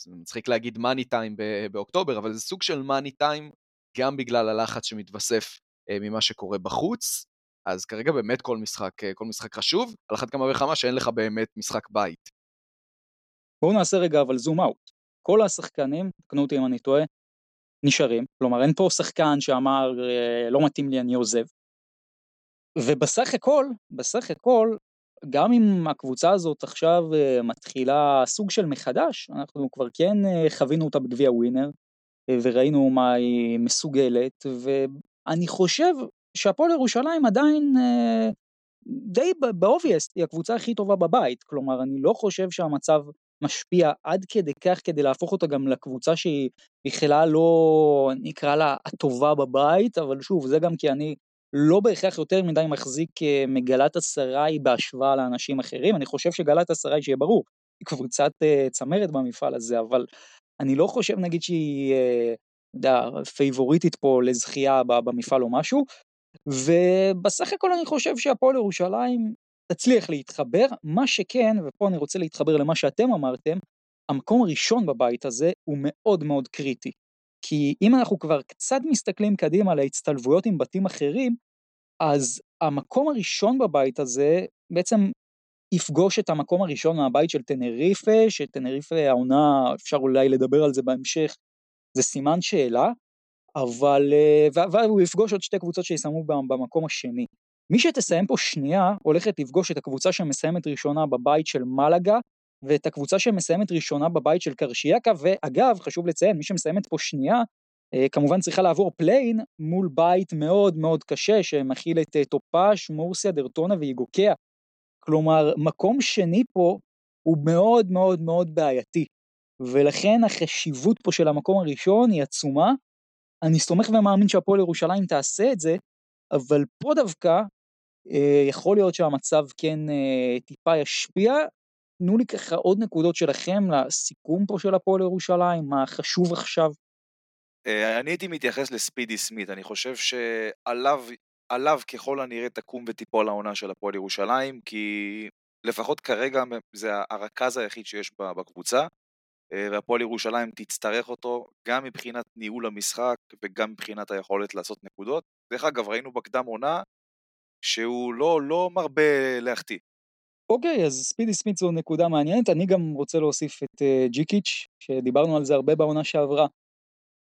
זה מצחיק להגיד מאני טיים באוקטובר, אבל זה סוג של מאני טיים, גם בגלל הלחץ שמתווסף אה, ממה שקורה בחוץ, אז כרגע באמת כל משחק, אה, כל משחק חשוב, על אחת כמה וכמה שאין לך באמת משחק בית. בואו נעשה רגע אבל זום אאוט, כל השחקנים, תקנו אותי אם אני טועה, נשארים, כלומר אין פה שחקן שאמר אה, לא מתאים לי אני עוזב, ובסך הכל, בסך הכל, גם אם הקבוצה הזאת עכשיו מתחילה סוג של מחדש, אנחנו כבר כן חווינו אותה בגביע ווינר, וראינו מה היא מסוגלת, ואני חושב שהפועל ירושלים עדיין די באובייסט, היא הקבוצה הכי טובה בבית, כלומר אני לא חושב שהמצב משפיע עד כדי כך כדי להפוך אותה גם לקבוצה שהיא בכלל לא נקרא לה הטובה בבית, אבל שוב זה גם כי אני לא בהכרח יותר מדי מחזיק מגלת הסראי בהשוואה לאנשים אחרים, אני חושב שגלת הסראי שיהיה ברור, היא קבוצת צמרת במפעל הזה, אבל אני לא חושב נגיד שהיא דה, פייבוריטית פה לזכייה במפעל או משהו, ובסך הכל אני חושב שהפועל ירושלים תצליח להתחבר, מה שכן, ופה אני רוצה להתחבר למה שאתם אמרתם, המקום הראשון בבית הזה הוא מאוד מאוד קריטי, כי אם אנחנו כבר קצת מסתכלים קדימה על ההצטלבויות עם בתים אחרים, אז המקום הראשון בבית הזה בעצם יפגוש את המקום הראשון מהבית של תנריפה, שתנריפה העונה, אפשר אולי לדבר על זה בהמשך, זה סימן שאלה, אבל, והוא יפגוש עוד שתי קבוצות שיסמו במקום השני. מי שתסיים פה שנייה הולכת לפגוש את הקבוצה שמסיימת ראשונה בבית של מלגה, ואת הקבוצה שמסיימת ראשונה בבית של קרשייקה, ואגב, חשוב לציין, מי שמסיימת פה שנייה, כמובן צריכה לעבור פליין מול בית מאוד מאוד קשה, שמכיל את טופש, מורסיה, דרטונה ויגוקיה. כלומר, מקום שני פה הוא מאוד מאוד מאוד בעייתי, ולכן החשיבות פה של המקום הראשון היא עצומה, אני סומך ומאמין שהפועל ירושלים תעשה את זה, אבל פה דווקא יכול להיות שהמצב כן טיפה ישפיע, תנו לי ככה עוד נקודות שלכם לסיכום פה של הפועל ירושלים, מה חשוב עכשיו? אני הייתי מתייחס לספידי סמית, אני חושב שעליו עליו ככל הנראה תקום וטיפול העונה של הפועל ירושלים, כי לפחות כרגע זה הרכז היחיד שיש בקבוצה, והפועל ירושלים תצטרך אותו גם מבחינת ניהול המשחק וגם מבחינת היכולת לעשות נקודות. דרך אגב, ראינו בקדם עונה שהוא לא, לא מרבה להחטיא. אוקיי, אז ספידי סמית זו נקודה מעניינת, אני גם רוצה להוסיף את ג'יקיץ' שדיברנו על זה הרבה בעונה שעברה,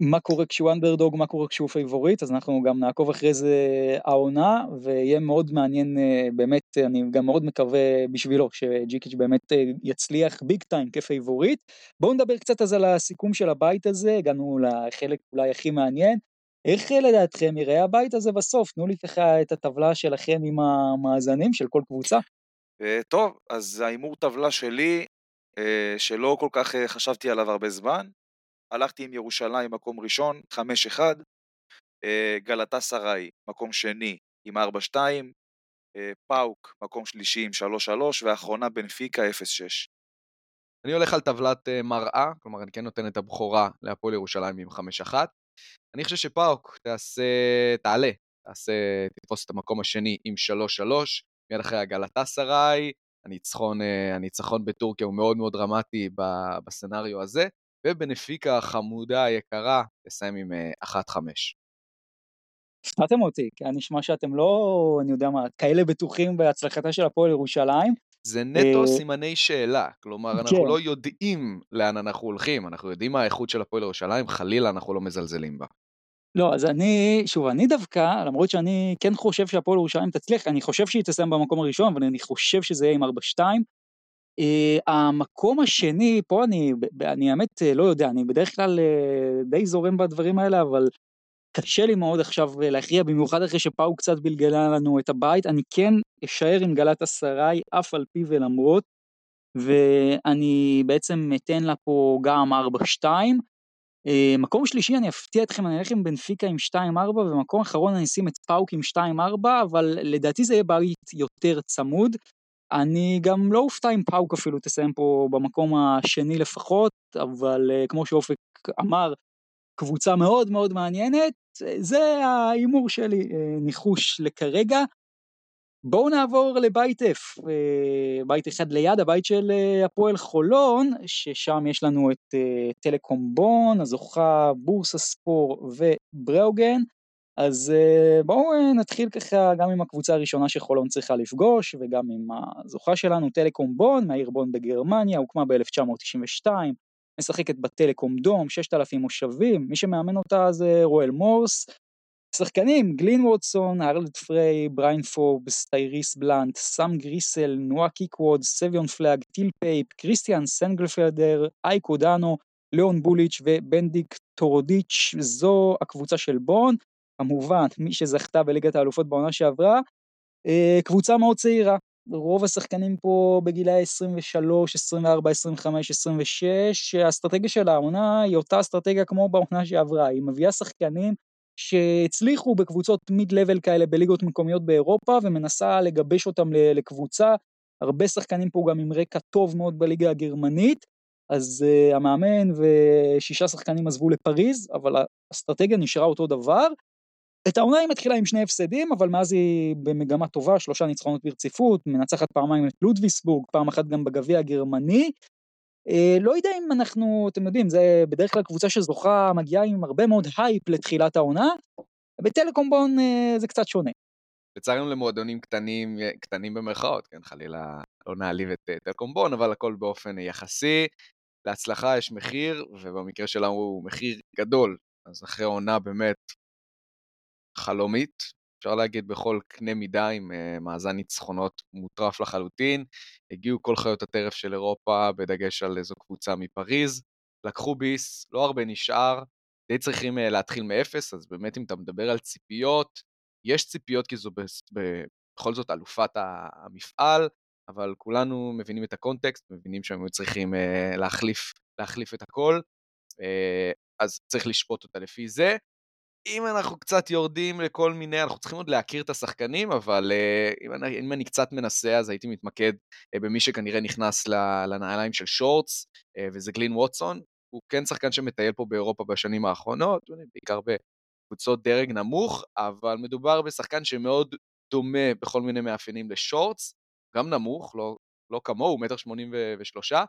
מה קורה כשהוא אנדרדוג, מה קורה כשהוא פייבוריט, אז אנחנו גם נעקוב אחרי זה העונה, ויהיה מאוד מעניין באמת, אני גם מאוד מקווה בשבילו שג'יקיץ' באמת יצליח ביג טיים כפייבוריט. בואו נדבר קצת אז על הסיכום של הבית הזה, הגענו לחלק אולי הכי מעניין, איך לדעתכם יראה הבית הזה בסוף? תנו לי ככה את הטבלה שלכם עם המאזנים של כל קבוצה. טוב, אז האימור טבלה שלי, שלא כל כך חשבתי עליו הרבה זמן, הלכתי עם ירושלים מקום ראשון, חמש אחד, גלתה סראי מקום שני עם ארבע שתיים, פאוק מקום שלישי עם שלוש שלוש, והאחרונה בנפיקה אפס שש. אני הולך על טבלת מראה, כלומר אני כן נותן את הבחורה להפועל ירושלים עם חמש אחת, אני חושב שפאוק תעשה, תעלה, תעשה, תתפוס את המקום השני עם שלוש שלוש, מיד אחרי הגלתה סראי, הניצחון, הניצחון בטורקיה הוא מאוד מאוד דרמטי בסנריו הזה, ובנפיקה החמודה היקרה תסיים עם אחת חמש. הפתעתם אותי, כי נשמע שאתם לא, אני יודע מה, כאלה בטוחים בהצלחתה של הפועל ירושלים. זה נטו סימני שאלה, כלומר אנחנו לא יודעים לאן אנחנו הולכים, אנחנו יודעים מה האיכות של הפועל ירושלים, חלילה אנחנו לא מזלזלים בה. לא, אז אני, שוב, אני דווקא, למרות שאני כן חושב שהפועל ירושלים תצליח, אני חושב שהיא תסיים במקום הראשון, אבל אני חושב שזה יהיה עם ארבע שתיים, המקום השני, פה אני, אני האמת לא יודע, אני בדרך כלל די זורם בדברים האלה, אבל קשה לי מאוד עכשיו להכריע, במיוחד אחרי שפאו קצת בלגלה לנו את הבית, אני כן אשאר עם גלת הסראי, אף על פי ולמרות, ואני בעצם אתן לה פה גם ארבע שתיים, מקום שלישי אני אפתיע אתכם, אני אלך עם בנפיקה עם שתיים ארבע, ומקום אחרון אני אשים את פאוק עם שתיים ארבע, אבל לדעתי זה יהיה בית יותר צמוד, אני גם לא אופתע עם פאוק אפילו, תסיים פה במקום השני לפחות, אבל כמו שאופק אמר, קבוצה מאוד מאוד מעניינת, זה האימור שלי, ניחוש לכרגע. בואו נעבור לבית F, בית אחד ליד, הבית של הפועל חולון, ששם יש לנו את טלקומבון, הזוכה בורסה ספור ובראוגן, אז בואו נתחיל ככה גם עם הקבוצה הראשונה שחולון צריכה לפגוש, וגם עם הזוכה שלנו, טלקום בון, מהעיר בון בגרמניה, הוקמה ב-אלף תשע מאות תשעים ושתיים, משחקת בטלקום דום, שישת אלפים מושבים, מי שמאמן אותה זה רואל מורס, שחקנים, גלין וודסון, הרלד פריי, בריין פורבס, טייריס בלנט, סאם גריסל, נועה קיקווד, סביון פלאג, טיל פייפ, קריסטיאן סנגלפלדר, אייק אודנו, ליאון בוליץ' ובנדיק טורודיץ'. זו הקבוצה של בון, כמובן מי שזכתה בליגת האלופות בעונה שעברה, קבוצה מאוד צעירה, רוב השחקנים פה בגילי עשרים ושלוש, עשרים וארבע, עשרים וחמש, עשרים ושש, האסטרטגיה של העונה היא אותה אסטרטגיה כמו בעונה שעברה, היא מביאה שחקנים שהצליחו בקבוצות מיד-לבל כאלה בליגות מקומיות באירופה, ומנסה לגבש אותם לקבוצה, הרבה שחקנים פה גם עם רקע טוב מאוד בליגה הגרמנית, אז uh, המאמן ושישה שחקנים עזבו לפריז, אבל האסטרטגיה נשארה אותו דבר. את העונה היא מתחילה עם שני הפסדים, אבל מאז היא במגמה טובה, שלושה ניצחונות ברציפות, מנצחת פעמיים את לודוויסבורג, פעם אחת גם בגביע הגרמני. Uh, לא יודע אם אנחנו, אתם יודעים, זה בדרך כלל קבוצה שזוכה, מגיעה עם הרבה מאוד הייפ לתחילת העונה, בטלקומבון uh, זה קצת שונה. בצערנו למועדונים קטנים, קטנים במרכאות, כן, חלילה לא נעליב את uh, טלקומבון, אבל הכל באופן יחסי. להצלחה יש מחיר, ובמקרה שלנו הוא מחיר גדול, אז אחרי העונה באמת חלומית, אפשר להגיד בכל קנה מידה עם uh, מאזן ניצחונות מוטרף לחלוטין, הגיעו כל חיות הטרף של אירופה, בדגש על איזו קבוצה מפריז, לקחו ביס, לא הרבה נשאר, די צריכים uh, להתחיל מאפס, אז באמת אם אתה מדבר על ציפיות, יש ציפיות כי זו בכל זאת אלופת המפעל, אבל כולנו מבינים את הקונטקסט, מבינים שהם היו צריכים uh, להחליף, להחליף את הכל, uh, אז צריך לשפוט אותה לפי זה. אם אנחנו קצת יורדים לכל מיני, אנחנו צריכים עוד להכיר את השחקנים, אבל uh, אם, אני, אם אני קצת מנסה, אז הייתי מתמקד uh, במי שכנראה נכנס לנעליים של שורטס, uh, וזה גלין ווטסון, הוא כן שחקן שמטייל פה באירופה בשנים האחרונות, בעיקר בקבוצות דרג נמוך, אבל מדובר בשחקן שמאוד דומה בכל מיני מאפיינים לשורטס, גם נמוך, לא, לא כמוהו, מטר שמונים ושלושה,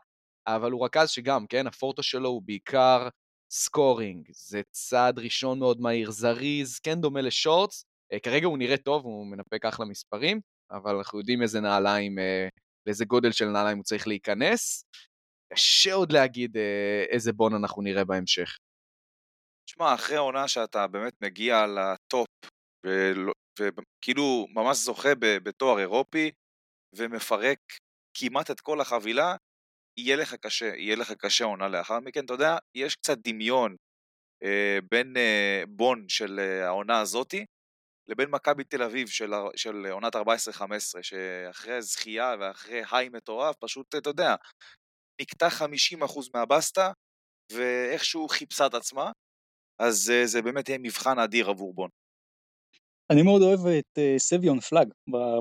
אבל הוא רכז שגם, כן, הפורטו שלו הוא בעיקר סקורינג, זה צעד ראשון מאוד מהיר, זריז, כן דומה לשורטס, כרגע הוא נראה טוב, הוא מנפק אחלה מספרים, אבל אנחנו יודעים איזה נעליים, לאיזה גודל של נעליים הוא צריך להיכנס, קשה עוד להגיד איזה בון אנחנו נראה בהמשך. תשמע, אחרי העונה שאתה באמת מגיע לטופ, וכאילו ממש זוכה בתואר אירופי, ומפרק כמעט את כל החבילה, יהיה לך קשה, יהיה לך קשה עונה לאחר מכן, אתה יודע, יש קצת דמיון אה, בין אה, בון של אה, העונה הזאת, לבין מכבי תל אביב של, של עונת ארבע עשרה חמש עשרה, שאחרי זכייה ואחרי היי מטורף, פשוט, אתה יודע, נקטע חמישים אחוז מהבסטה, ואיכשהו חיפשה את עצמה, אז אה, זה באמת יהיה מבחן אדיר עבור בון. אני מאוד אוהב את אה, סביון פלאג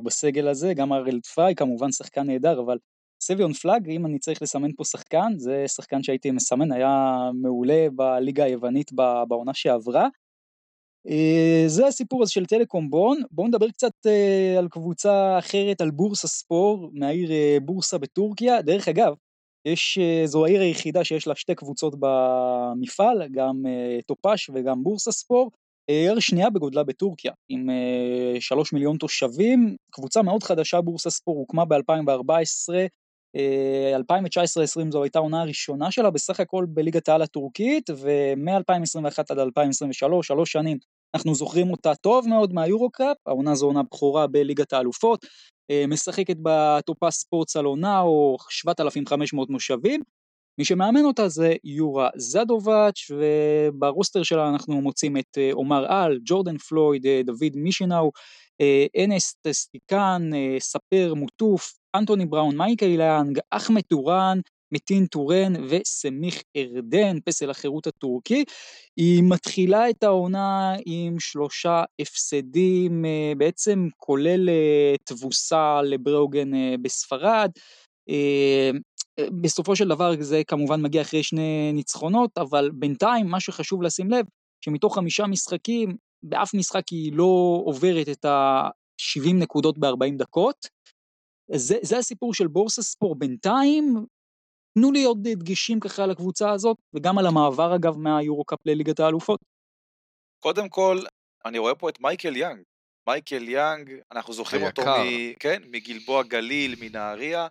בסגל הזה, גם הרלד פריי, כמובן שחקן נהדר, אבל סביון פלאג, אם אני צריך לסמן פה שחקן, זה שחקן שהייתי מסמן, היה מעולה בליגה היוונית בעונה שעברה. זה הסיפור הזה של טלקום בון, בואו נדבר קצת על קבוצה אחרת, על בורסה ספור, מהעיר בורסה בטורקיה, דרך אגב, יש, זו העיר היחידה שיש לה שתי קבוצות במפעל, גם טופש וגם בורסה ספור, העיר שנייה בגודלה בטורקיה, עם שלוש מיליון תושבים, קבוצה מאוד חדשה בורסה ספור, הוקמה ב-אלפיים וארבע עשרה, אלפיים תשע עשרה עשרים זו הייתה עונה הראשונה שלה בסך הכל בליגת העל הטורקית, ומ-אלפיים עשרים ואחת עד אלפיים עשרים ושלוש, שלוש שנים, אנחנו זוכרים אותה טוב מאוד מהיורוקאפ, העונה זו עונה בכורה בליגת האלופות, משחקת בטופס ספורט סלונה או שבעת אלפים וחמש מאות מושבים, מי שמאמן אותה זה יורה זדובץ', וברוסטר שלה אנחנו מוצאים את עומר אל, ג'ורדן פלויד, דוד מישינאו, אנס טסטיקן, ספר מוטוף, אנטוני בראון, מייקל אילנג, אחמד טורן, מתין טורן וסמיך ארדן, פסל החירות הטורקי. היא מתחילה את העונה עם שלושה הפסדים, בעצם כולל תבוסה לברוגן בספרד. בסופו של דבר זה כמובן מגיע אחרי שני ניצחונות, אבל בינתיים מה שחשוב לשים לב, שמתוך חמישה משחקים, באף משחק היא לא עוברת את ה-שבעים נקודות ב-ארבעים דקות. זה, זה הסיפור של בורסה ספור בינתיים, תנו לי עוד דגשים ככה על הקבוצה הזאת, וגם על המעבר אגב מהיורוקאפ לליגת האלופות. קודם כל, אני רואה פה את מייקל יאנג. מייקל יאנג, אנחנו זוכרים אותו מ- כן, מגלבוע גליל, מנהריה,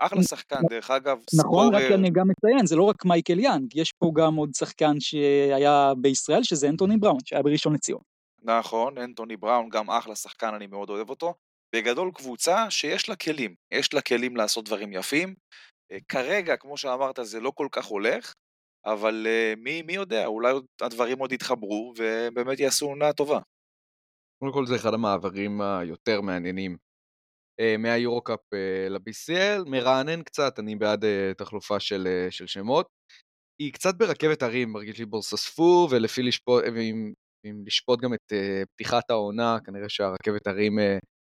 אחלה שחקן, דרך אגב, נכון, ספורר. רק אני גם מציין, זה לא רק מייקל יאנג, יש פה גם עוד שחקן שהיה בישראל, שזה אנטוני בראון, שהיה בראשון לציון. נכון, אנטוני בראון גם אחלה שחקן, אני מאוד אוהב אותו. בגדול קבוצה שיש לה כלים, יש לה כלים לעשות דברים יפים. כרגע, כמו שאמרת, זה לא כל כך הולך, אבל מי, מי יודע, אולי הדברים עוד יתחברו ובאמת יעשו עונה טובה. קודם כל זה אחד המעברים היותר מעניינים מהיורוקאפ ל-בי סי אל, מרענן קצת, אני בעד תחלופה של, של שמות. היא קצת ברכבת הרים, מרגיש לי בורסספור, ולפי לשפוט, ועם, ועם לשפוט גם את פתיחת העונה, כנראה שהרכבת הרים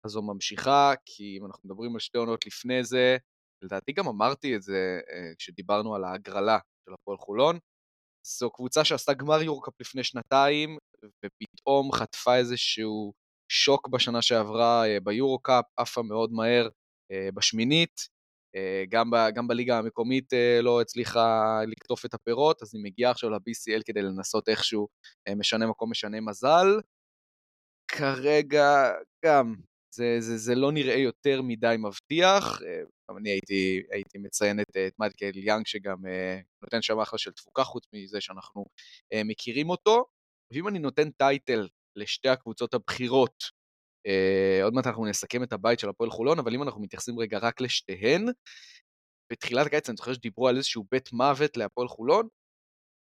הזו ממשיכה, כי אם אנחנו מדברים על שתי עונות לפני זה, לדעתי גם אמרתי את זה כשדיברנו על ההגרלה של הפועל חולון, זו קבוצה שעשתה גמר יורקאפ לפני שנתיים, ופתאום חטפה איזשהו שוק בשנה שעברה ביורוקאפ, אפה מאוד מהר בשמינית, גם, ב, גם בליגה המקומית לא הצליחה לקטוף את הפירות, אז אני מגיע עכשיו ל-בי סי אל כדי לנסות איכשהו משנה מקום, משנה מזל. כרגע גם, זה, זה, זה לא נראה יותר מדי מבטיח, אבל אני הייתי, הייתי מציין את, את מייקל יאנג, שגם נותן שם אחלה של תפוקה, חוץ מזה שאנחנו מכירים אותו. ואם אני נותן טייטל לשתי הקבוצות הבכירות, Uh, עוד מעט אנחנו נסכם את הבית של הפועל חולון, אבל אם אנחנו מתייחסים רגע רק לשתיהן, בתחילת הקיץ אני זוכר שדיברו על איזשהו בית מוות להפועל חולון,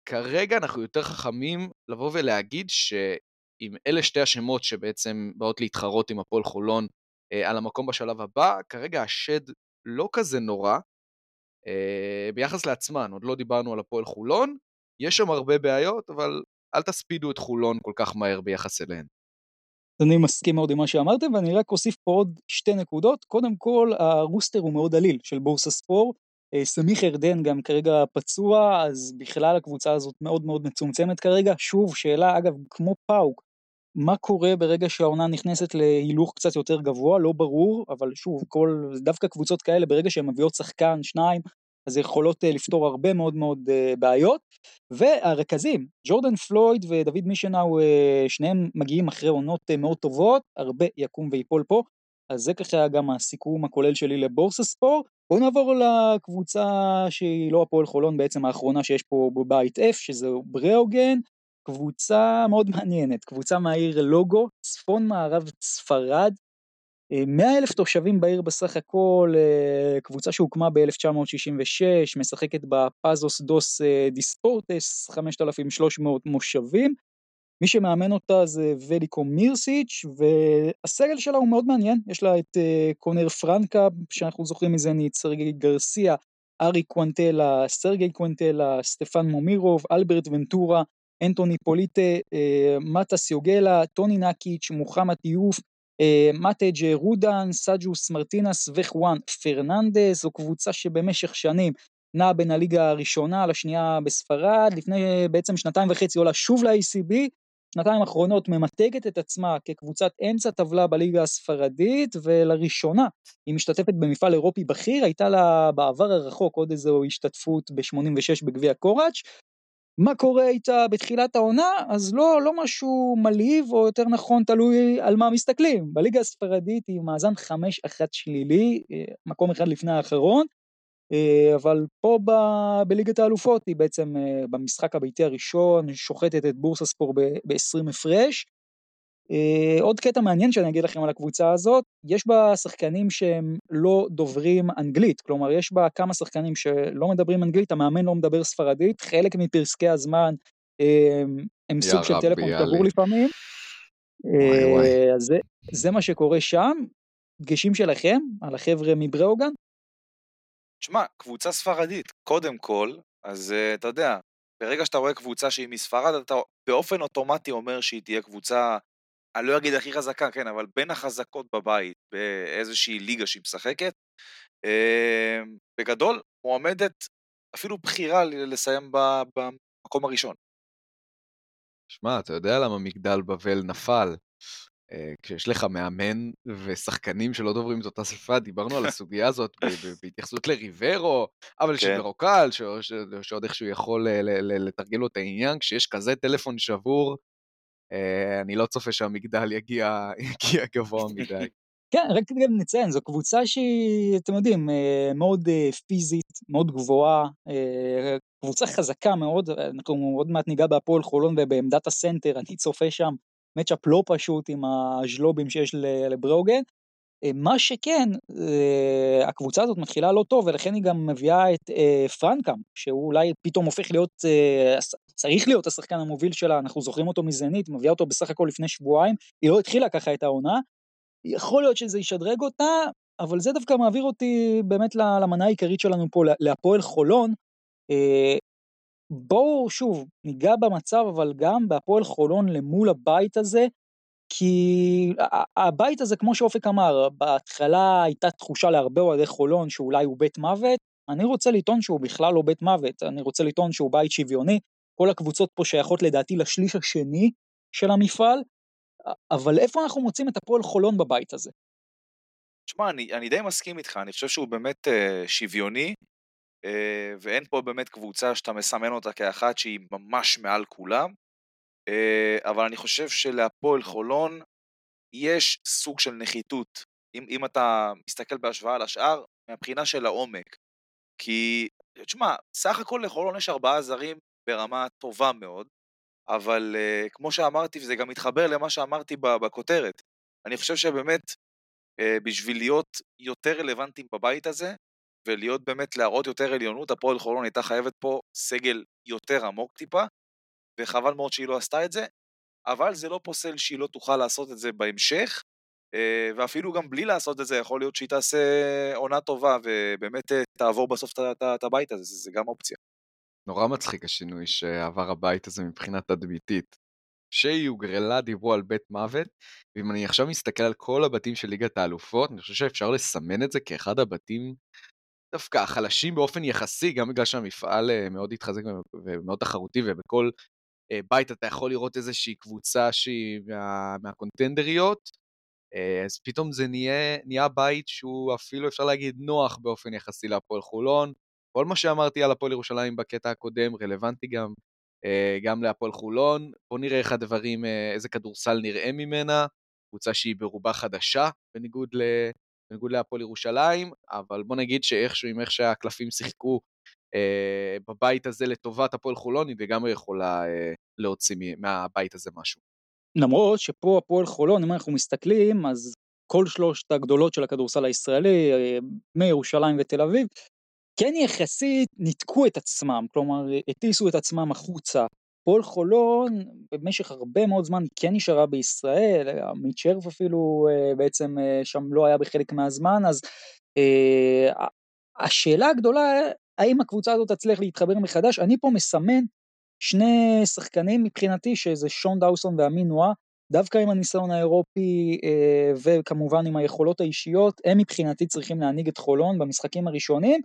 כרגע אנחנו יותר חכמים לבוא ולהגיד שאם אלה שתי השמות שבעצם באות להתחרות עם הפועל חולון uh, על המקום בשלב הבא, כרגע השד לא כזה נורא, uh, ביחס לעצמן, עוד לא דיברנו על הפועל חולון, יש שם הרבה בעיות, אבל אל תספידו את חולון כל כך מהר ביחס אליהן. אני מסכים מאוד עם מה שאמרתם, ואני רק אוסיף פה עוד שתי נקודות. קודם כל, הרוסטר הוא מאוד עליל של בורסספור, סמיך ארדן גם כרגע פצוע, אז בכלל הקבוצה הזאת מאוד מאוד מצומצמת כרגע. שוב, שאלה, אגב, כמו פאוק, מה קורה ברגע שהעונה נכנסת להילוך קצת יותר גבוה? לא ברור, אבל שוב, כל, דווקא קבוצות כאלה, ברגע שהן מביאות שחקן, שניים, אז יכולות לפתור הרבה מאוד מאוד בעיות. והרכזים, ג'ורדן פלויד ודוד מישנאו, שניהם מגיעים אחרי עונות מאוד טובות, הרבה יקום ויפול פה, אז זה ככה גם הסיכום הכולל שלי לבורסספור. בואו נעבור לקבוצה שהיא לא הפועל חולון, בעצם האחרונה שיש פה בבית F, שזה בראוגן, קבוצה מאוד מעניינת, קבוצה מהעיר לוגו, צפון מערב ספרד, מאה אלף תושבים בעיר בסך הכל, קבוצה שהוקמה ב-אלף תשע מאות שישים ושש, משחקת בפאזוס דוס דיספורטס, חמשת אלפים ושלוש מאות מושבים, מי שמאמן אותה זה וליקו מירסיץ', והסגל שלה הוא מאוד מעניין, יש לה את קונר פרנקה, שאנחנו זוכרים מזה, את סרגי גרסיה, ארי קוונטלה, סרגי קוונטלה, סטפן מומירוב, אלברט ונטורה, אנטוני פוליטה, מטס יוגלה, טוני נקיץ', מוחמד יוף, מטג' רודן, סג'וס מרטינס וחואן פרננדס. זו קבוצה שבמשך שנים נעה בין הליגה הראשונה לשנייה בספרד, לפני בעצם שנתיים וחצי עולה שוב ל-איי סי בי, שנתיים האחרונות ממתגת את עצמה כקבוצת אמצע טבלה בליגה הספרדית, ולראשונה היא משתתפת במפעל אירופי בכיר, הייתה לה בעבר הרחוק עוד איזו השתתפות ב-שמונים ושש בגביע קוראץ'. מה קורה איתה בתחילת העונה? אז לא, לא משהו מלהיב, או יותר נכון, תלוי על מה מסתכלים. בליגה הספרדית היא מאזן חמש אחת שלילי, מקום אחד לפני האחרון, אבל פה ב- בליגת האלופות היא בעצם במשחק הביתי הראשון, שוחטת את בורסספור ב-עשרים הפרש. עוד קטע מעניין שאני אגיד לכם על הקבוצה הזאת, יש בה שחקנים שהם לא דוברים אנגלית, כלומר יש בה כמה שחקנים שלא מדברים אנגלית, המאמן לא מדבר ספרדית, חלק מפרסקי הזמן הם סוג של טלפון דבור לפעמים, זה מה שקורה שם. דגשים שלכם על החבר'ה מבראוגן? תשמע, קבוצה ספרדית, קודם כל, אז אתה יודע, ברגע שאתה רואה קבוצה שהיא מספרד, אתה באופן אוטומטי אומר שהיא תהיה קבוצה, אני לא אגיד הכי חזקה, כן, אבל בין החזקות בבית, באיזושהי ליגה שהיא משחקת, בגדול, מועמדת אפילו בחירה לסיים במקום הראשון. שמע, אתה יודע למה מגדל בבל נפל? כשיש לך מאמן ושחקנים שלא דוברים את אותה שפה, דיברנו על הסוגיה הזאת בהתייחסות לריברו, אבל שברוקל, שעוד איכשהו יכול לתרגל לו את העניין, כשיש כזה טלפון שבור, אני לא צופה שהמגדל יגיע גבוה מדי. כן, רק גם נציין, זו קבוצה שהיא, אתם יודעים, מאוד פיזית, מאוד גבוהה, קבוצה חזקה מאוד, אנחנו עוד מעט ניגע בהפועל חולון ובעמדת הסנטר, אני צופה שם מצ'אפ לא פשוט עם הז'לובים שיש לבראוגן. מה שכן, הקבוצה הזאת מתחילה לא טוב, ולכן היא גם מביאה את פרנקם, שהוא אולי פתאום הופך להיות, צריך להיות השחקן המוביל שלה, אנחנו זוכרים אותו מזנית, מביאה אותו בסך הכל לפני שבועיים, היא לא התחילה ככה את העונה, יכול להיות שזה ישדרג אותה, אבל זה דווקא מעביר אותי באמת למנה העיקרית שלנו פה, להפועל חולון. בואו שוב, ניגע במצב, אבל גם בהפועל חולון למול הבית הזה, כי הבית הזה, כמו שאופק אמר, בהתחלה הייתה תחושה להרבה אוהדי חולון שאולי הוא בית מוות, אני רוצה לטעון שהוא בכלל לא בית מוות, אני רוצה לטעון שהוא בית שוויוני, כל הקבוצות פה שייכות לדעתי לשליש השני של המפעל, אבל איפה אנחנו מוצאים את הפועל חולון בבית הזה? תשמע, אני, אני די מסכים איתך, אני חושב שהוא באמת uh, שוויוני, uh, ואין פה באמת קבוצה שאתה מסמן אותה כאחת שהיא ממש מעל כולם, Uh, אבל אני חושב שלהפועל חולון יש סוג של נחיתות, אם, אם אתה מסתכל בהשוואה על השאר, מהבחינה של העומק, כי תשמע, סך הכל לחולון יש ארבעה זרים ברמה טובה מאוד, אבל uh, כמו שאמרתי, וזה גם מתחבר למה שאמרתי בכותרת, אני חושב שבאמת uh, בשביל להיות יותר רלוונטיים בבית הזה, ולהיות באמת להראות יותר עליונות, הפועל חולון הייתה חייבת פה סגל יותר עמוק טיפה, וחבל מאוד שהיא לא עשתה את זה, אבל זה לא פוסל שהיא לא תוכל לעשות את זה בהמשך, ואפילו גם בלי לעשות את זה, יכול להיות שהיא תעשה עונה טובה, ובאמת תעבור בסוף את הבית הזה, זה גם אופציה. נורא מצחיק השינוי שעבר הבית הזה מבחינה תדמיתית, שיוגרלה דיברו על בית מוות, ואם אני עכשיו מסתכל על כל הבתים של ליגת האלופות, אני חושב שאפשר לסמן את זה כאחד הבתים, דווקא החלשים באופן יחסי, גם בגלל שהמפעל מאוד התחזק ומאוד תחרותי, ובכל בית אתה יכול לראות איזושהי קבוצה שהיא מה, מהקונטנדריות, אז פתאום זה נהיה, נהיה בית שהוא אפילו אפשר להגיד נוח באופן יחסי להפועל חולון, כל מה שאמרתי על הפועל ירושלים בקטע הקודם רלוונטי גם, גם להפועל חולון, בוא נראה איך הדברים, איזה כדורסל נראה ממנה, קבוצה שהיא ברובה חדשה, בניגוד, ל, בניגוד להפועל ירושלים, אבל בוא נגיד שאיכשהו עם איך שהקלפים שיחקו, Uh, בבית הזה לטובת הפועל חולוני, וגם היא יכולה uh, להוציא מהבית הזה משהו. למרות שפה הפועל חולון, אם אנחנו מסתכלים, אז כל שלושת הגדולות של הכדורסל הישראלי, מירושלים ותל אביב, כן יחסית ניתקו את עצמם, כלומר, הטיסו את עצמם החוצה. הפועל חולון במשך הרבה מאוד זמן כן נשארה בישראל, עמית שרף אפילו uh, בעצם uh, שם לא היה בחלק מהזמן, אז uh, השאלה הגדולה, האם הקבוצה הזאת תצליח להתחבר מחדש? אני פה מסמן שני שחקנים מבחינתי, שזה שון דאוסון והמינוע, דווקא עם הניסיון האירופי וכמובן עם היכולות האישיות, הם מבחינתי צריכים להניג את חולון במשחקים הראשונים,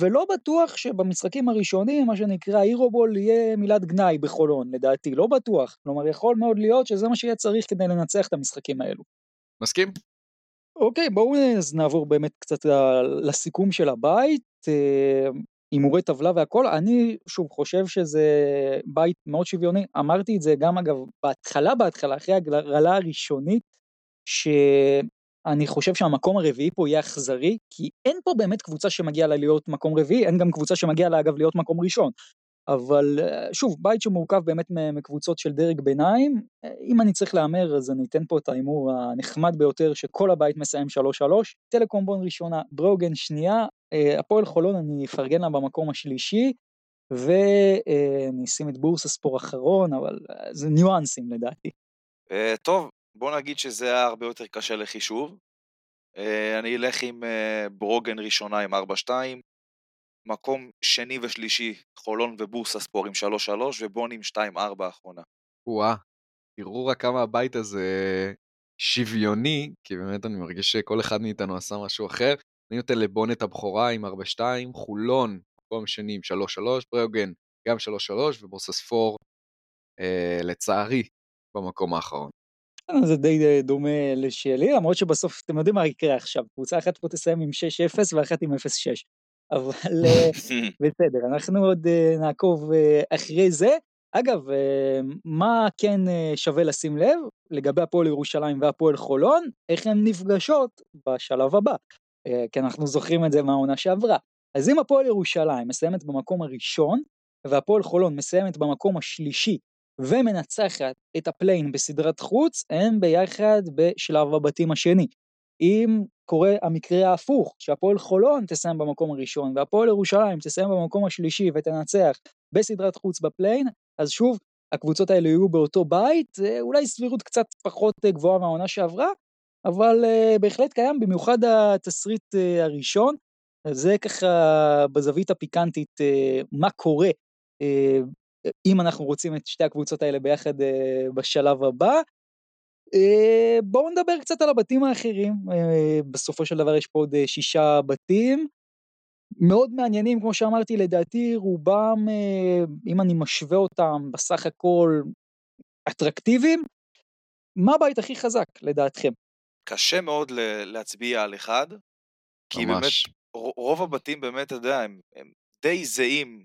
ולא בטוח שבמשחקים הראשונים, מה שנקרא אירובול, יהיה מילת גנאי בחולון, לדעתי, לא בטוח. כלומר, יכול מאוד להיות שזה מה שיהיה צריך כדי לנצח את המשחקים האלו. מסכים? אוקיי, בואו נעבור באמת קצת לסיכום של הבית, אימורי טבלה והכל, אני שוב חושב שזה בית מאוד שוויוני, אמרתי את זה גם אגב בהתחלה, בהתחלה, אחרי הגרלה הראשונית, שאני חושב שהמקום הרביעי פה יהיה אכזרי, כי אין פה באמת קבוצה שמגיעה לה להיות מקום רביעי, אין גם קבוצה שמגיעה לה אגב להיות מקום ראשון, אבל שוב, בית שמורכב באמת מקבוצות של דרג ביניים, אם אני צריך לאמר, אז אני אתן פה את האימור הנחמד ביותר, שכל הבית מסיים שלוש שלוש, טלקומבון ראשונה, ברוגן שנייה, הפועל חולון אני אפרגן לה במקום השלישי, ונשים את בורסספור אחרון, אבל זה ניואנסים לדעתי. טוב, בוא נגיד שזה היה הרבה יותר קשה לחישוב, אני אלך עם ברוגן ראשונה עם ארבע שתיים, מקום שני ושלישי, חולון ובורסספור עם שלוש שלוש, ובון עם שתיים ארבע האחרונה. וואה, תראו רק כמה הבית הזה שוויוני, כי באמת אני מרגיש שכל אחד מאיתנו עשה משהו אחר, אני נותן לבון את הבחורה עם ארבע שתיים, חולון, מקום שני עם שלוש שלוש, בראוגן גם שלוש שלוש, ובורסספור אה, לצערי במקום האחרון. זה די דומה לשאלי, למרות שבסוף אתם יודעים מה יקרה עכשיו, קבוצה אחת פה תסיים עם שש אפס ואחת עם אפס שש. אבל בסדר, אנחנו עוד נעקוב אחרי זה. אגב, מה כן שווה לשים לב לגבי הפועל ירושלים והפועל חולון, איך הן נפגשות בשלב הבא, כי אנחנו זוכרים את זה מהעונה שעברה. אז אם הפועל ירושלים מסיימת במקום הראשון, והפועל חולון מסיימת במקום השלישי, ומנצחת את הפליין בסדרת חוץ, הם ביחד בשלב הבתים השני. אם קורה המקרה ההפוך, שהפועל חולון תסיים במקום הראשון, והפועל ירושלים תסיים במקום השלישי ותנצח בסדרת חוץ בפליין, אז שוב, הקבוצות האלה יהיו באותו בית, אולי סבירות קצת פחות גבוהה מהעונה שעברה, אבל בהחלט קיים, במיוחד התסריט הראשון, זה ככה בזווית הפיקנטית, מה קורה אם אנחנו רוצים את שתי הקבוצות האלה ביחד בשלב הבא. בואו נדבר קצת על הבתים האחרים, בסופו של דבר יש פה עוד שישה בתים, מאוד מעניינים, כמו שאמרתי, לדעתי רובם, אם אני משווה אותם, בסך הכל אטרקטיביים. מה הבית הכי חזק, לדעתכם? קשה מאוד להצביע על אחד, כי באמת, רוב הבתים באמת, אתה יודע, הם די זהים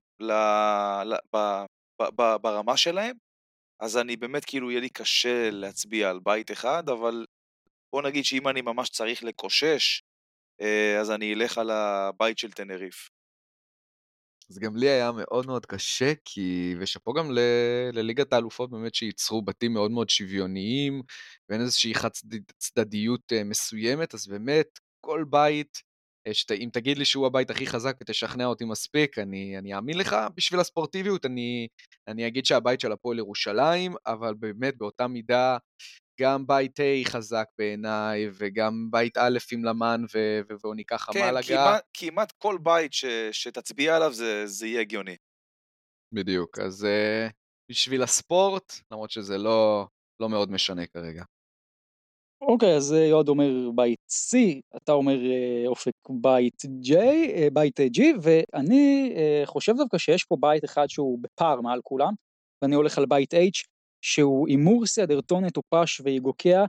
ברמה שלהם, אז אני באמת כאילו, יהיה לי קשה להצביע על בית אחד, אבל בוא נגיד שאם אני ממש צריך לקושש, אז אני אלך על הבית של תנריף. אז גם לי היה מאוד מאוד קשה, כי ושפה גם ל... לליגת האלופות באמת שייצרו בתים מאוד מאוד שוויוניים, ואין איזושהי חד צדדיות מסוימת, אז באמת כל בית, שת... אם תגיד לי שהוא הבית הכי חזק ותשכנע אותי מספיק, אני, אני אאמין לך. בשביל הספורטיביות אני, אני אגיד שהבית של הפועל ירושלים, אבל באמת באותה מידה, גם בית A חזק בעיניי, וגם בית א' עם למן, והוא ניקח המלגה. כן, כמעט, כמעט כל בית ש, שתצביע עליו, זה, זה יהיה הגיוני. בדיוק, אז uh, בשביל הספורט, למרות שזה לא, לא מאוד משנה כרגע. אוקיי, אז יועד אומר בית C, אתה אומר אופק בית J, בית G, ואני uh, חושב דווקא שיש פה בית אחד שהוא בפער מעל כולם, ואני הולך על בית H, שהוא עם מורסיה, דרטון, טופש ויגוקיה.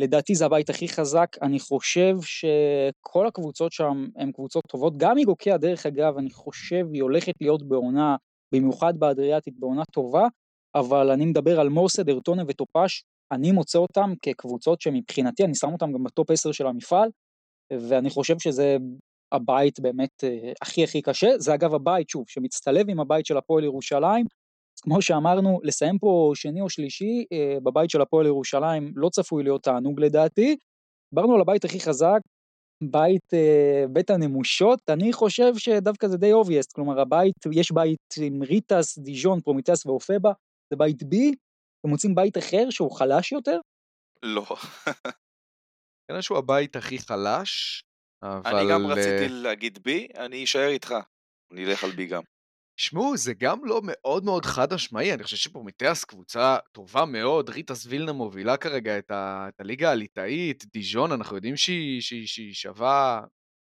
לדעתי זה הבית הכי חזק, אני חושב שכל הקבוצות שם הן קבוצות טובות, גם יגוקיה דרך אגב, אני חושב היא הולכת להיות בעונה, במיוחד באדריאטית, בעונה טובה, אבל אני מדבר על מורסיה, דרטון וטופש, אני מוצא אותם כקבוצות שמבחינתי, אני שם אותם גם בטופ עשר של המפעל, ואני חושב שזה הבית באמת הכי הכי קשה, זה אגב הבית שוב, שמצטלב עם הבית של הפועל ירושלים, כמו שאמרנו, לסיים פה שני או שלישי, בבית של הפועל ירושלים לא צפוי להיות תענוג לדעתי. דברנו על הבית הכי חזק, בית בית הנמושות, אני חושב שדווקא זה די obvious, כלומר הבית, יש בית עם ריטס, דיג'ון, פרומיטס ואופבה, זה בית בי, אתם מוצאים בית אחר שהוא חלש יותר? לא. כנראה שהוא הבית הכי חלש, אבל... אני גם רציתי להגיד בי, אני אשאר איתך, אני אלך על בי גם. שמעו, זה גם לא מאוד מאוד חד משמעי, אני חושב שפרומיטאס קבוצה טובה מאוד, ריטס וילנה מובילה כרגע את, ה, את הליגה הליטאית, דיג'ון, אנחנו יודעים שהיא, שהיא, שהיא שווה,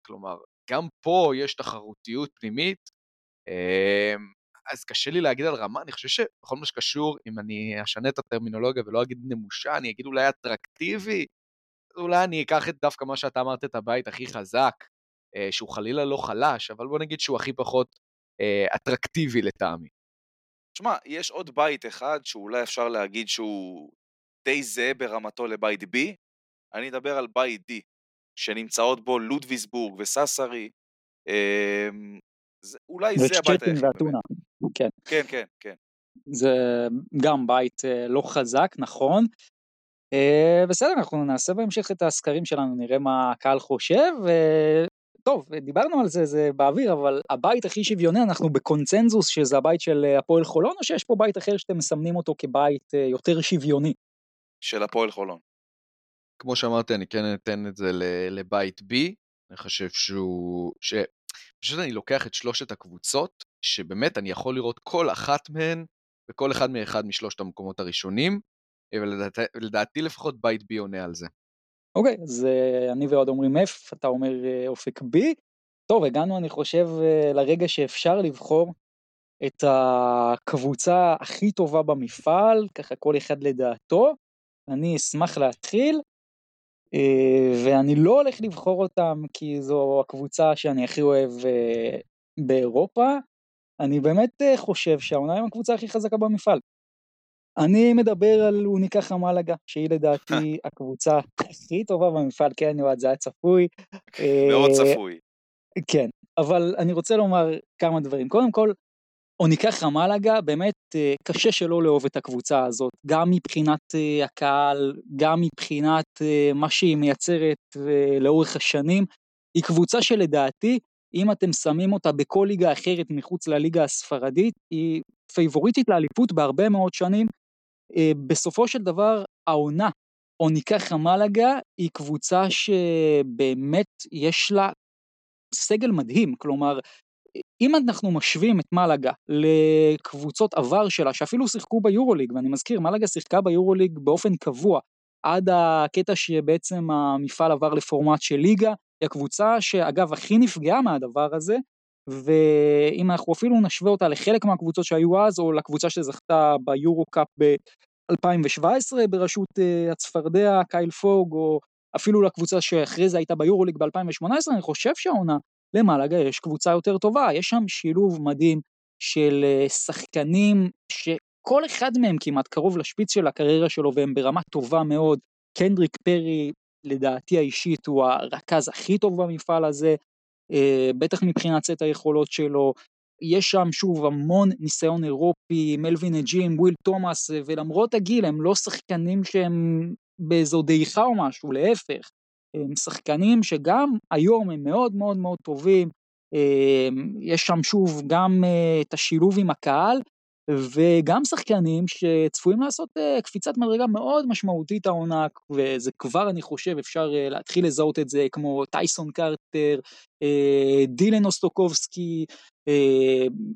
כלומר, גם פה יש תחרותיות פנימית, אז קשה לי להגיד על רמה, אני חושב שבכל מה שקשור, אם אני אשנה את הטרמינולוגיה ולא אגיד נמושה, אני אגיד אולי אטרקטיבי, אולי אני אקח את דווקא מה שאתה אמרת, את הבית הכי חזק, שהוא חלילה לא חלש, אבל בוא נגיד שהוא הכי פחות, אטרקטיבי לטעמי. תשמע, יש עוד בית אחד שאולי אפשר להגיד שהוא די זהה ברמתו לבית B, אני אדבר על בית D, שנמצאות בו לודוויסבורג וססרי, אולי זה הבית היחיד. כן. כן, כן, כן. זה גם בית לא חזק, נכון. בסדר, אנחנו נעשה בהמשך את הסקרים שלנו, נראה מה הקהל חושב, ו... טוב, דיברנו על זה, זה באוויר, אבל הבית הכי שוויוני, אנחנו בקונצנזוס שזה הבית של הפועל חולון, או שיש פה בית אחר שאתם מסמנים אותו כבית יותר שוויוני? של הפועל חולון. כמו שאמרתי, אני כן אתן את זה לבית B, אני חושב שהוא, ש... פשוט אני לוקח את שלושת הקבוצות, שבאמת אני יכול לראות כל אחת מהן, וכל אחד מאחד משלושת המקומות הראשונים, ולדעתי, לדעתי לפחות בית B עונה על זה. אוקיי, אז אני ועוד אומרים F, אתה אומר אופק B. טוב, הגענו, אני חושב, לרגע שאפשר לבחור את הקבוצה הכי טובה במפעל, ככה כל אחד לדעתו. אני אשמח להתחיל, ואני לא הולך לבחור אותם, כי זו הקבוצה שאני הכי אוהב באירופה. אני באמת חושב שהעונה עם הקבוצה הכי חזקה במפעל. אני מדבר על אוניקה חמלגה, שהיא לדעתי הקבוצה הכי טובה במפעל, כן, יועד, זה היה צפוי. מאוד צפוי. כן, אבל אני רוצה לומר כמה דברים. קודם כל, או ניקח רמאללה, באמת קשה שלא לאהוב את הקבוצה הזאת, גם מבחינת הקהל, גם מבחינת מה שהיא מייצרת לאורך השנים. היא קבוצה שלדעתי, אם אתם שמים אותה בכל ליגה אחרת מחוץ לליגה הספרדית, היא פייבוריטית לאליפות בהרבה מאוד שנים. בסופו של דבר, העונה, או ניקח רמאללה, היא קבוצה שבאמת יש לה סגל מדהים, כלומר, אם אנחנו משווים את מלאגה לקבוצות עבר שלה, שאפילו שיחקו ביורוליג, ואני מזכיר, מלאגה שיחקה ביורוליג באופן קבוע, עד הקטע שבעצם המפעל עבר לפורמט של ליגה, היא הקבוצה שאגב הכי נפגעה מהדבר הזה, ואם אנחנו אפילו נשווה אותה לחלק מהקבוצות שהיו אז, או לקבוצה שזכתה ביורו-קאפ ב-אלפיים שבע עשרה, בראשות הצפרדע, קייל פוג, או אפילו לקבוצה שאחרי זה הייתה ביורוליג ב-אלפיים שמונה עשרה, אני חושב שהעונה, למלאגה יש קבוצה יותר טובה, יש שם שילוב מדהים של שחקנים שכל אחד מהם כמעט קרוב לשפיץ של הקריירה שלו והם ברמה טובה מאוד. קנדריק פרי לדעתי האישית הוא הרכז הכי טוב במפעל הזה, בטח מבחינת סט היכולות שלו. יש שם שוב המון ניסיון אירופי, מלווין אג'ים, וויל תומאס, ולמרות הגיל הם לא שחקנים שהם באיזו דעיכה או משהו, להפך. הם שחקנים שגם היום הם מאוד מאוד מאוד טובים, יש שם שוב גם את השילוב עם הקהל, וגם שחקנים שצפויים לעשות קפיצת מדרגה מאוד משמעותית העונה, וזה כבר אני חושב אפשר להתחיל לזהות את זה, כמו טייסון קרטר, דילן אוסטוקובסקי,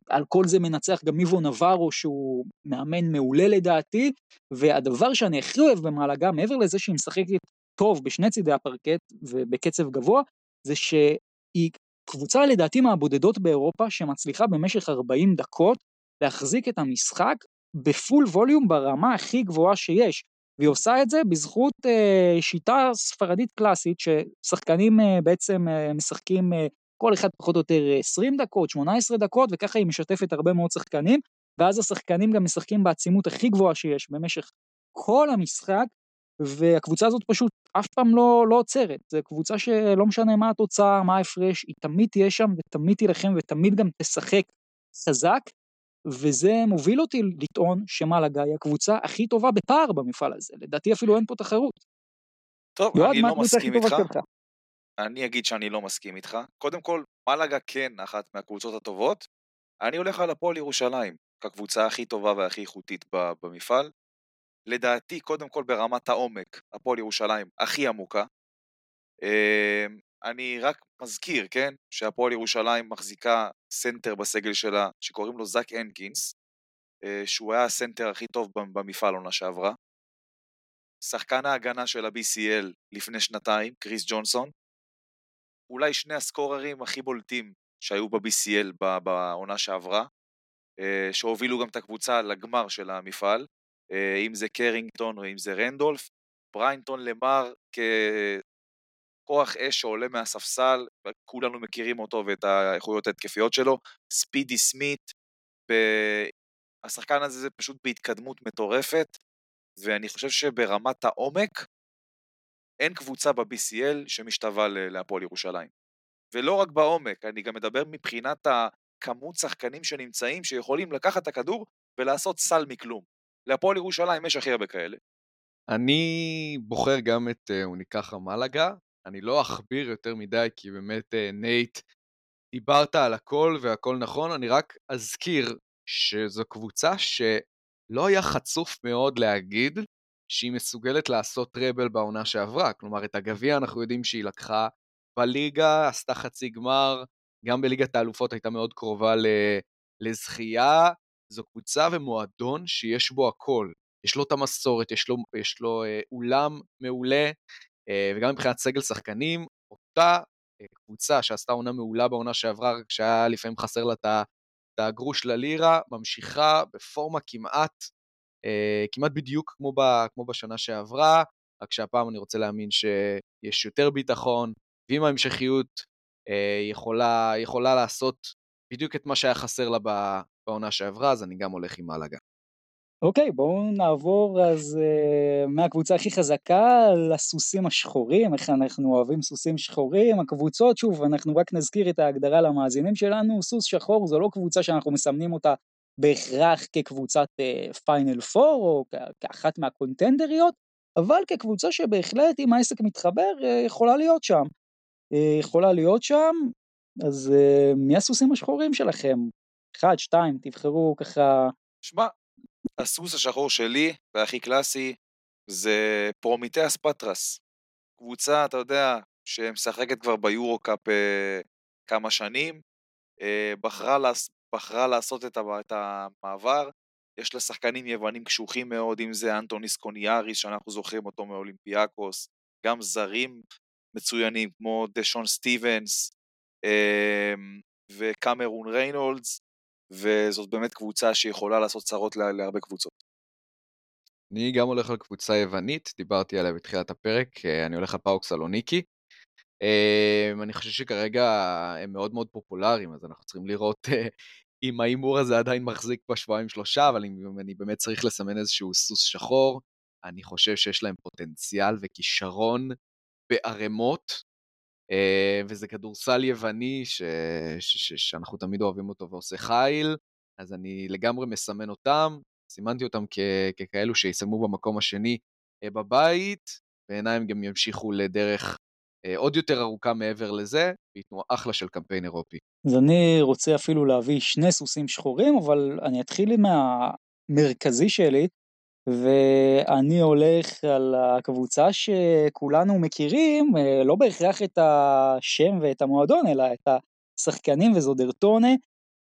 על כל זה מנצח גם איבו נברו שהוא מאמן מעולה לדעתי, והדבר שאני הכי אוהב במלאגה, מעבר לזה שהיא משחקת טוב בשני צידי הפרקט ובקצב גבוה, זה שהיא קבוצה לדעתי מהבודדות באירופה שמצליחה במשך ארבעים דקות להחזיק את המשחק בפול ווליום ברמה הכי גבוהה שיש, והיא עושה את זה בזכות אה, שיטה ספרדית קלאסית ששחקנים אה, בעצם אה, משחקים אה, כל אחד פחות או יותר עשרים דקות, שמונה עשרה דקות, וככה היא משתפת הרבה מאוד שחקנים, ואז השחקנים גם משחקים בעצימות הכי גבוהה שיש במשך כל המשחק, והקבוצה הזאת פשוט אף פעם לא, לא עוצרת, זו קבוצה שלא משנה מה התוצאה, מה ההפרש, היא תמיד תהיה שם ותמיד תילחם ותמיד גם תשחק חזק, וזה מוביל אותי לטעון שמלאגה היא הקבוצה הכי טובה בפער במפעל הזה, לדעתי אפילו אין פה תחרות. טוב, אני לא מסכים איתך, אני אגיד שאני לא מסכים איתך, קודם כל מלאגה כן אחת מהקבוצות הטובות, אני הולך על הפועל ירושלים, כקבוצה הכי טובה והכי איכותית במפעל, לדעתי, קודם כל ברמת העומק, הפועל ירושלים הכי עמוקה. אני רק מזכיר, כן, שהפועל ירושלים מחזיקה סנטר בסגל שלה, שקוראים לו זק הנקינס, שהוא היה הסנטר הכי טוב במפעל עונה שעברה. שחקן ההגנה של ה-בי סי אל לפני שנתיים, קריס ג'ונסון. אולי שני הסקוררים הכי בולטים שהיו ב-בי סי אל בעונה שעברה, שהובילו גם את הקבוצה לגמר של המפעל. אם זה קרינגטון או אם זה רנדולף, בריינטון למר ככוח אש שעולה מהספסל, כולנו מכירים אותו ואת האיכויות ההתקפיות שלו, ספידי סמית, השחקן הזה זה פשוט בהתקדמות מטורפת, ואני חושב שברמת העומק, אין קבוצה ב-בי סי אל שמשתווה להפועל ירושלים. ולא רק בעומק, אני גם מדבר מבחינת הכמות שחקנים שנמצאים, שיכולים לקחת את הכדור ולעשות סל מכלום. להפועל ירושלים יש הכי הרבה כאלה. אני בוחר גם את אוניקח המלאגה, אני לא אכביר יותר מדי, כי באמת נייט, דיברת על הכל והכל נכון, אני רק אזכיר שזו קבוצה שלא היה חצוף מאוד להגיד, שהיא מסוגלת לעשות טראבל בעונה שעברה, כלומר את הגביע אנחנו יודעים שהיא לקחה בליגה, עשתה חצי גמר, גם בליגת האלופות הייתה מאוד קרובה לזכייה, זו קבוצה ומועדון שיש בו הכל, יש לו את המסורת, יש לו, יש לו אה, אולם מעולה, אה, וגם מבחינת סגל שחקנים, אותה אה, קבוצה שעשתה עונה מעולה בעונה שעברה, כשהיה לפעמים חסר לה את הגרוש ללירה, ממשיכה בפורמה כמעט, אה, כמעט בדיוק כמו, ב, כמו בשנה שעברה, רק שהפעם אני רוצה להאמין שיש יותר ביטחון, ועם ההמשכיות אה, יכולה, יכולה לעשות בדיוק את מה שהיה חסר לה ב... בעונה שעברה, אז אני גם הולך עם מלאגה. אוקיי, בואו נעבור אז אה, מהקבוצה הכי חזקה לסוסים השחורים, איך אנחנו אוהבים סוסים שחורים, הקבוצות, שוב, אנחנו רק נזכיר את ההגדרה למאזינים שלנו, סוס שחור זו לא קבוצה שאנחנו מסמנים אותה בהכרח כקבוצת פיינל פור או כאחת מהקונטנדריות, אבל כקבוצה שבהחלט אם העסק מתחבר אה, יכולה להיות שם, אה, יכולה להיות שם, אז אה, מי הסוסים השחורים שלכם? אחד, שתיים, תבחרו ככה... שמה? הסוס השחור שלי והכי קלאסי זה פרומיטיאס פטרס, קבוצה אתה יודע שמשחקת כבר ביורו קאפ אה, כמה שנים, אה, בחרה, לה, בחרה לעשות את, את המעבר, יש לה שחקנים יוונים קשוחים מאוד, אם זה אנטוניס קוניאריס שאנחנו זוכרים אותו מאולימפיאקוס, גם זרים מצוינים כמו דשון סטיבנס אה, וקמרון ריינולדס, וזאת באמת קבוצה שיכולה לעשות צרות לה, להרבה קבוצות. אני גם הולך על קבוצה יוונית, דיברתי עליה בתחילת הפרק, אני הולך על פאוק סלוניקי. אני חושב שכרגע הם מאוד מאוד פופולריים, אז אנחנו צריכים לראות אם האימור הזה עדיין מחזיק בשבועיים שלושה, אבל אם אני באמת צריך לסמן איזשהו סוס שחור, אני חושב שיש להם פוטנציאל וכישרון בערמות, וזה כדורסל יווני ש... ש... ש... שאנחנו תמיד אוהבים אותו ועושה חיל, אז אני לגמרי מסמן אותם, סימנתי אותם כ... ככאלו שיסמו במקום השני בבית, בעיניים גם ימשיכו לדרך עוד יותר ארוכה מעבר לזה, ויתנו אחלה של קמפיין אירופי. אז אני רוצה אפילו להביא שני סוסים שחורים, אבל אני אתחיל עם המרכזי שלי, ואני הולך על הקבוצה שכולנו מכירים, לא בהכרח את השם ואת המועדון, אלא את השחקנים, וזו דרטונה,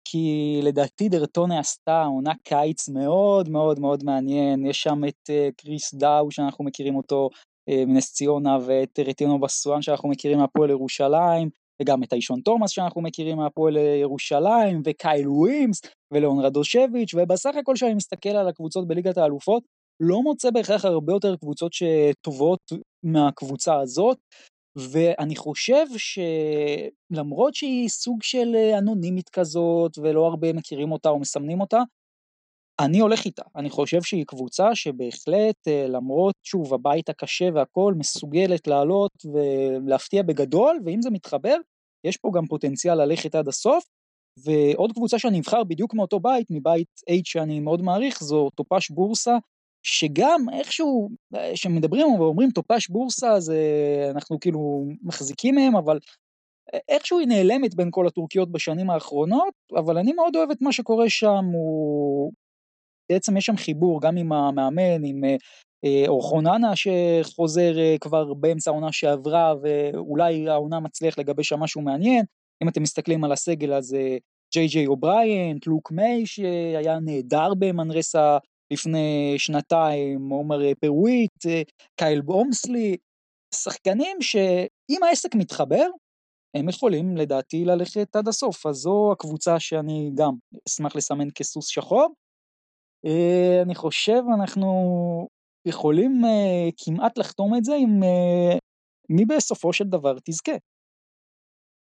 כי לדעתי דרטונה עשתה עונה קיץ מאוד מאוד מאוד מעניין, יש שם את קריס דאו שאנחנו מכירים אותו מנס ציונה, ואת רטינו בסואן שאנחנו מכירים מהפועל ירושלים, וגם את אישון תומאס שאנחנו מכירים מהפועל ירושלים, וקייל ווימס, ולאונרדו שביץ', ובסך הכל שאני מסתכל על הקבוצות בליגת האלופות, לא מוצא בהכרח הרבה יותר קבוצות שטובות מהקבוצה הזאת, ואני חושב שלמרות שהיא סוג של אנונימית כזאת, ולא הרבה מכירים אותה או מסמנים אותה, אני הולך איתה, אני חושב שהיא קבוצה שבהחלט, למרות שוב הבית הקשה והכל, מסוגלת לעלות ולהפתיע בגדול, ואם זה מתחבר, יש פה גם פוטנציאל ללכת עד הסוף, ועוד קבוצה שאני אבחר בדיוק מאותו בית, מבית H שאני מאוד מעריך, זו טופש בורסה, שגם איכשהו, שמדברים ואומרים טופש בורסה, אז אנחנו כאילו מחזיקים מהם, אבל איכשהו היא נעלמת בין כל הטורקיות בשנים האחרונות, אבל אני מאוד אוהב את מה שקורה שם, הוא... בעצם יש שם חיבור גם עם המאמן, עם אורחוננה שחוזר כבר באמצע העונה שעברה, ואולי העונה מצליח לגבי שם משהו מעניין, אם אתם מסתכלים על הסגל אז ג'יי ג'יי אובריין, לוק מיי שהיה נהדר במנרסה לפני שנתיים, עומר פרוויט, קייל בומסלי, שחקנים שאם העסק מתחבר, הם יכולים לדעתי ללכת עד הסוף, אז זו הקבוצה שאני גם אשמח לסמן כסוס שחור, אני חושב אנחנו יכולים כמעט לחתום את זה עם מי בסופו של דבר תזכה.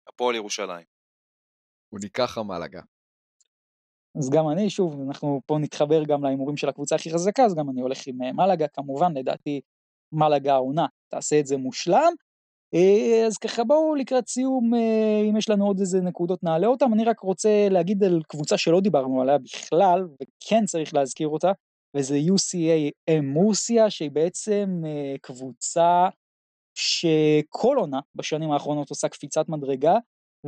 הפועל ירושלים. הוא ניקח המלגה. אז גם אני, שוב, אנחנו פה נתחבר גם לאימורים של הקבוצה הכי חזקה, אז גם אני הולך עם מלגה, כמובן, לדעתי מלגה העונה, תעשה את זה מושלם. אז ככה בואו לקראת סיום, אם יש לנו עוד איזה נקודות נעלה אותם, אני רק רוצה להגיד על קבוצה שלא דיברנו עליה בכלל, וכן צריך להזכיר אותה, וזה U C A M מורסיה, שהיא בעצם קבוצה שכל עונה בשנים האחרונות עושה קפיצת מדרגה,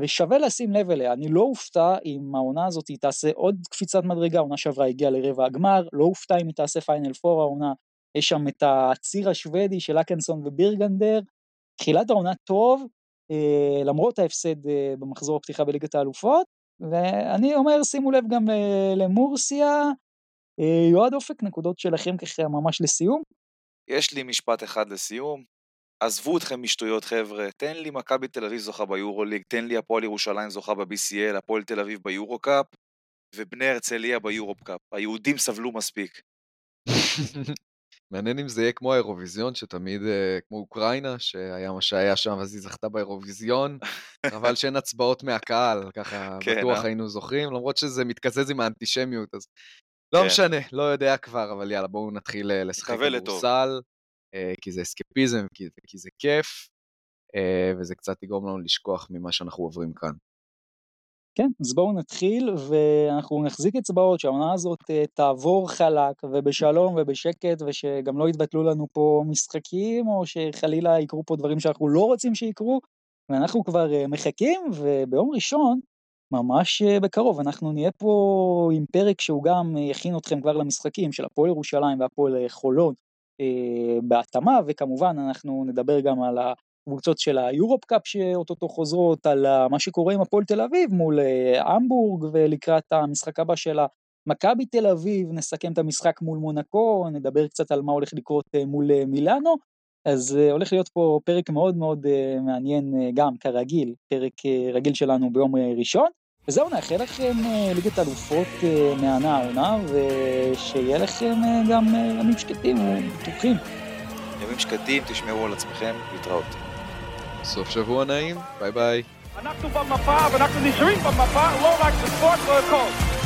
ושווה לשים לב אליה, אני לא הופתע אם העונה הזאת תעשה עוד קפיצת מדרגה, העונה שעברה הגיעה לרבע הגמר, לא הופתע אם היא תעשה פיינל פור העונה, יש שם את הציר השוודי של אקנסון ובירגנדר, תחילת העונה טוב, למרות ההפסד במחזור הפתיחה בליגת האלופות, ואני אומר, שימו לב גם למורסיה, יועד אופק, נקודות שלכם ככה ממש לסיום. יש לי משפט אחד לסיום, עזבו אתכם משטויות חבר'ה, תן לי מכבי תל אביב זוכה ביורוליג, תן לי הפועל ירושלים זוכה ב-B C L, הפועל תל אביב ביורו קאפ, ובני הרצליה ביורופ קאפ, היהודים סבלו מספיק. מעניין אם זה יהיה כמו האירוויזיון, שתמיד, כמו אוקראינה, שהיה מה שהיה שם, אז היא זכתה באירוויזיון, אבל שאין הצבעות מהקהל, ככה בטוח היינו זוכרים, למרות שזה מתכזז עם האנטישמיות, אז לא משנה, לא יודע כבר, אבל יאללה, בואו נתחיל לשחק כדורסל, כי זה אסקפיזם, כי זה כיף, וזה קצת יגרום לנו לשכוח ממה שאנחנו עוברים כאן. כן, אז בואו נתחיל, ואנחנו נחזיק אצבעות שהעונה הזאת תעבור חלק, ובשלום ובשקט, ושגם לא יתבטלו לנו פה משחקים, או שחלילה יקרו פה דברים שאנחנו לא רוצים שיקרו, ואנחנו כבר מחכים, וביום ראשון, ממש בקרוב, אנחנו נהיה פה עם פרק שהוא גם יכין אתכם כבר למשחקים של הפועל ירושלים והפועל חולון בהתאמה, וכמובן אנחנו נדבר גם על הקבוצות של היורופ קאפ שאותו חוזרות, על מה שקורה עם הפועל תל אביב מול המבורג, ולקראת המשחק הבא של המכבי תל אביב נסכם את המשחק מול מונקו, נדבר קצת על מה הולך לקרות מול מילאנו. אז הולך להיות פה פרק מאוד מאוד מעניין גם כרגיל, פרק רגיל שלנו ביום ראשון. וזהו, נאחל לכם ליגת אלופות מהעונה העונה, ושיהיה לכם גם ימים שקטים ובטוחים. ימים שקטים, תשמרו על עצמכם, להתראות. סוף שבוע נעים, ביי ביי. אנחנו במפה, ואנחנו נשארים במפה, לא רק בספורט, לא הכל.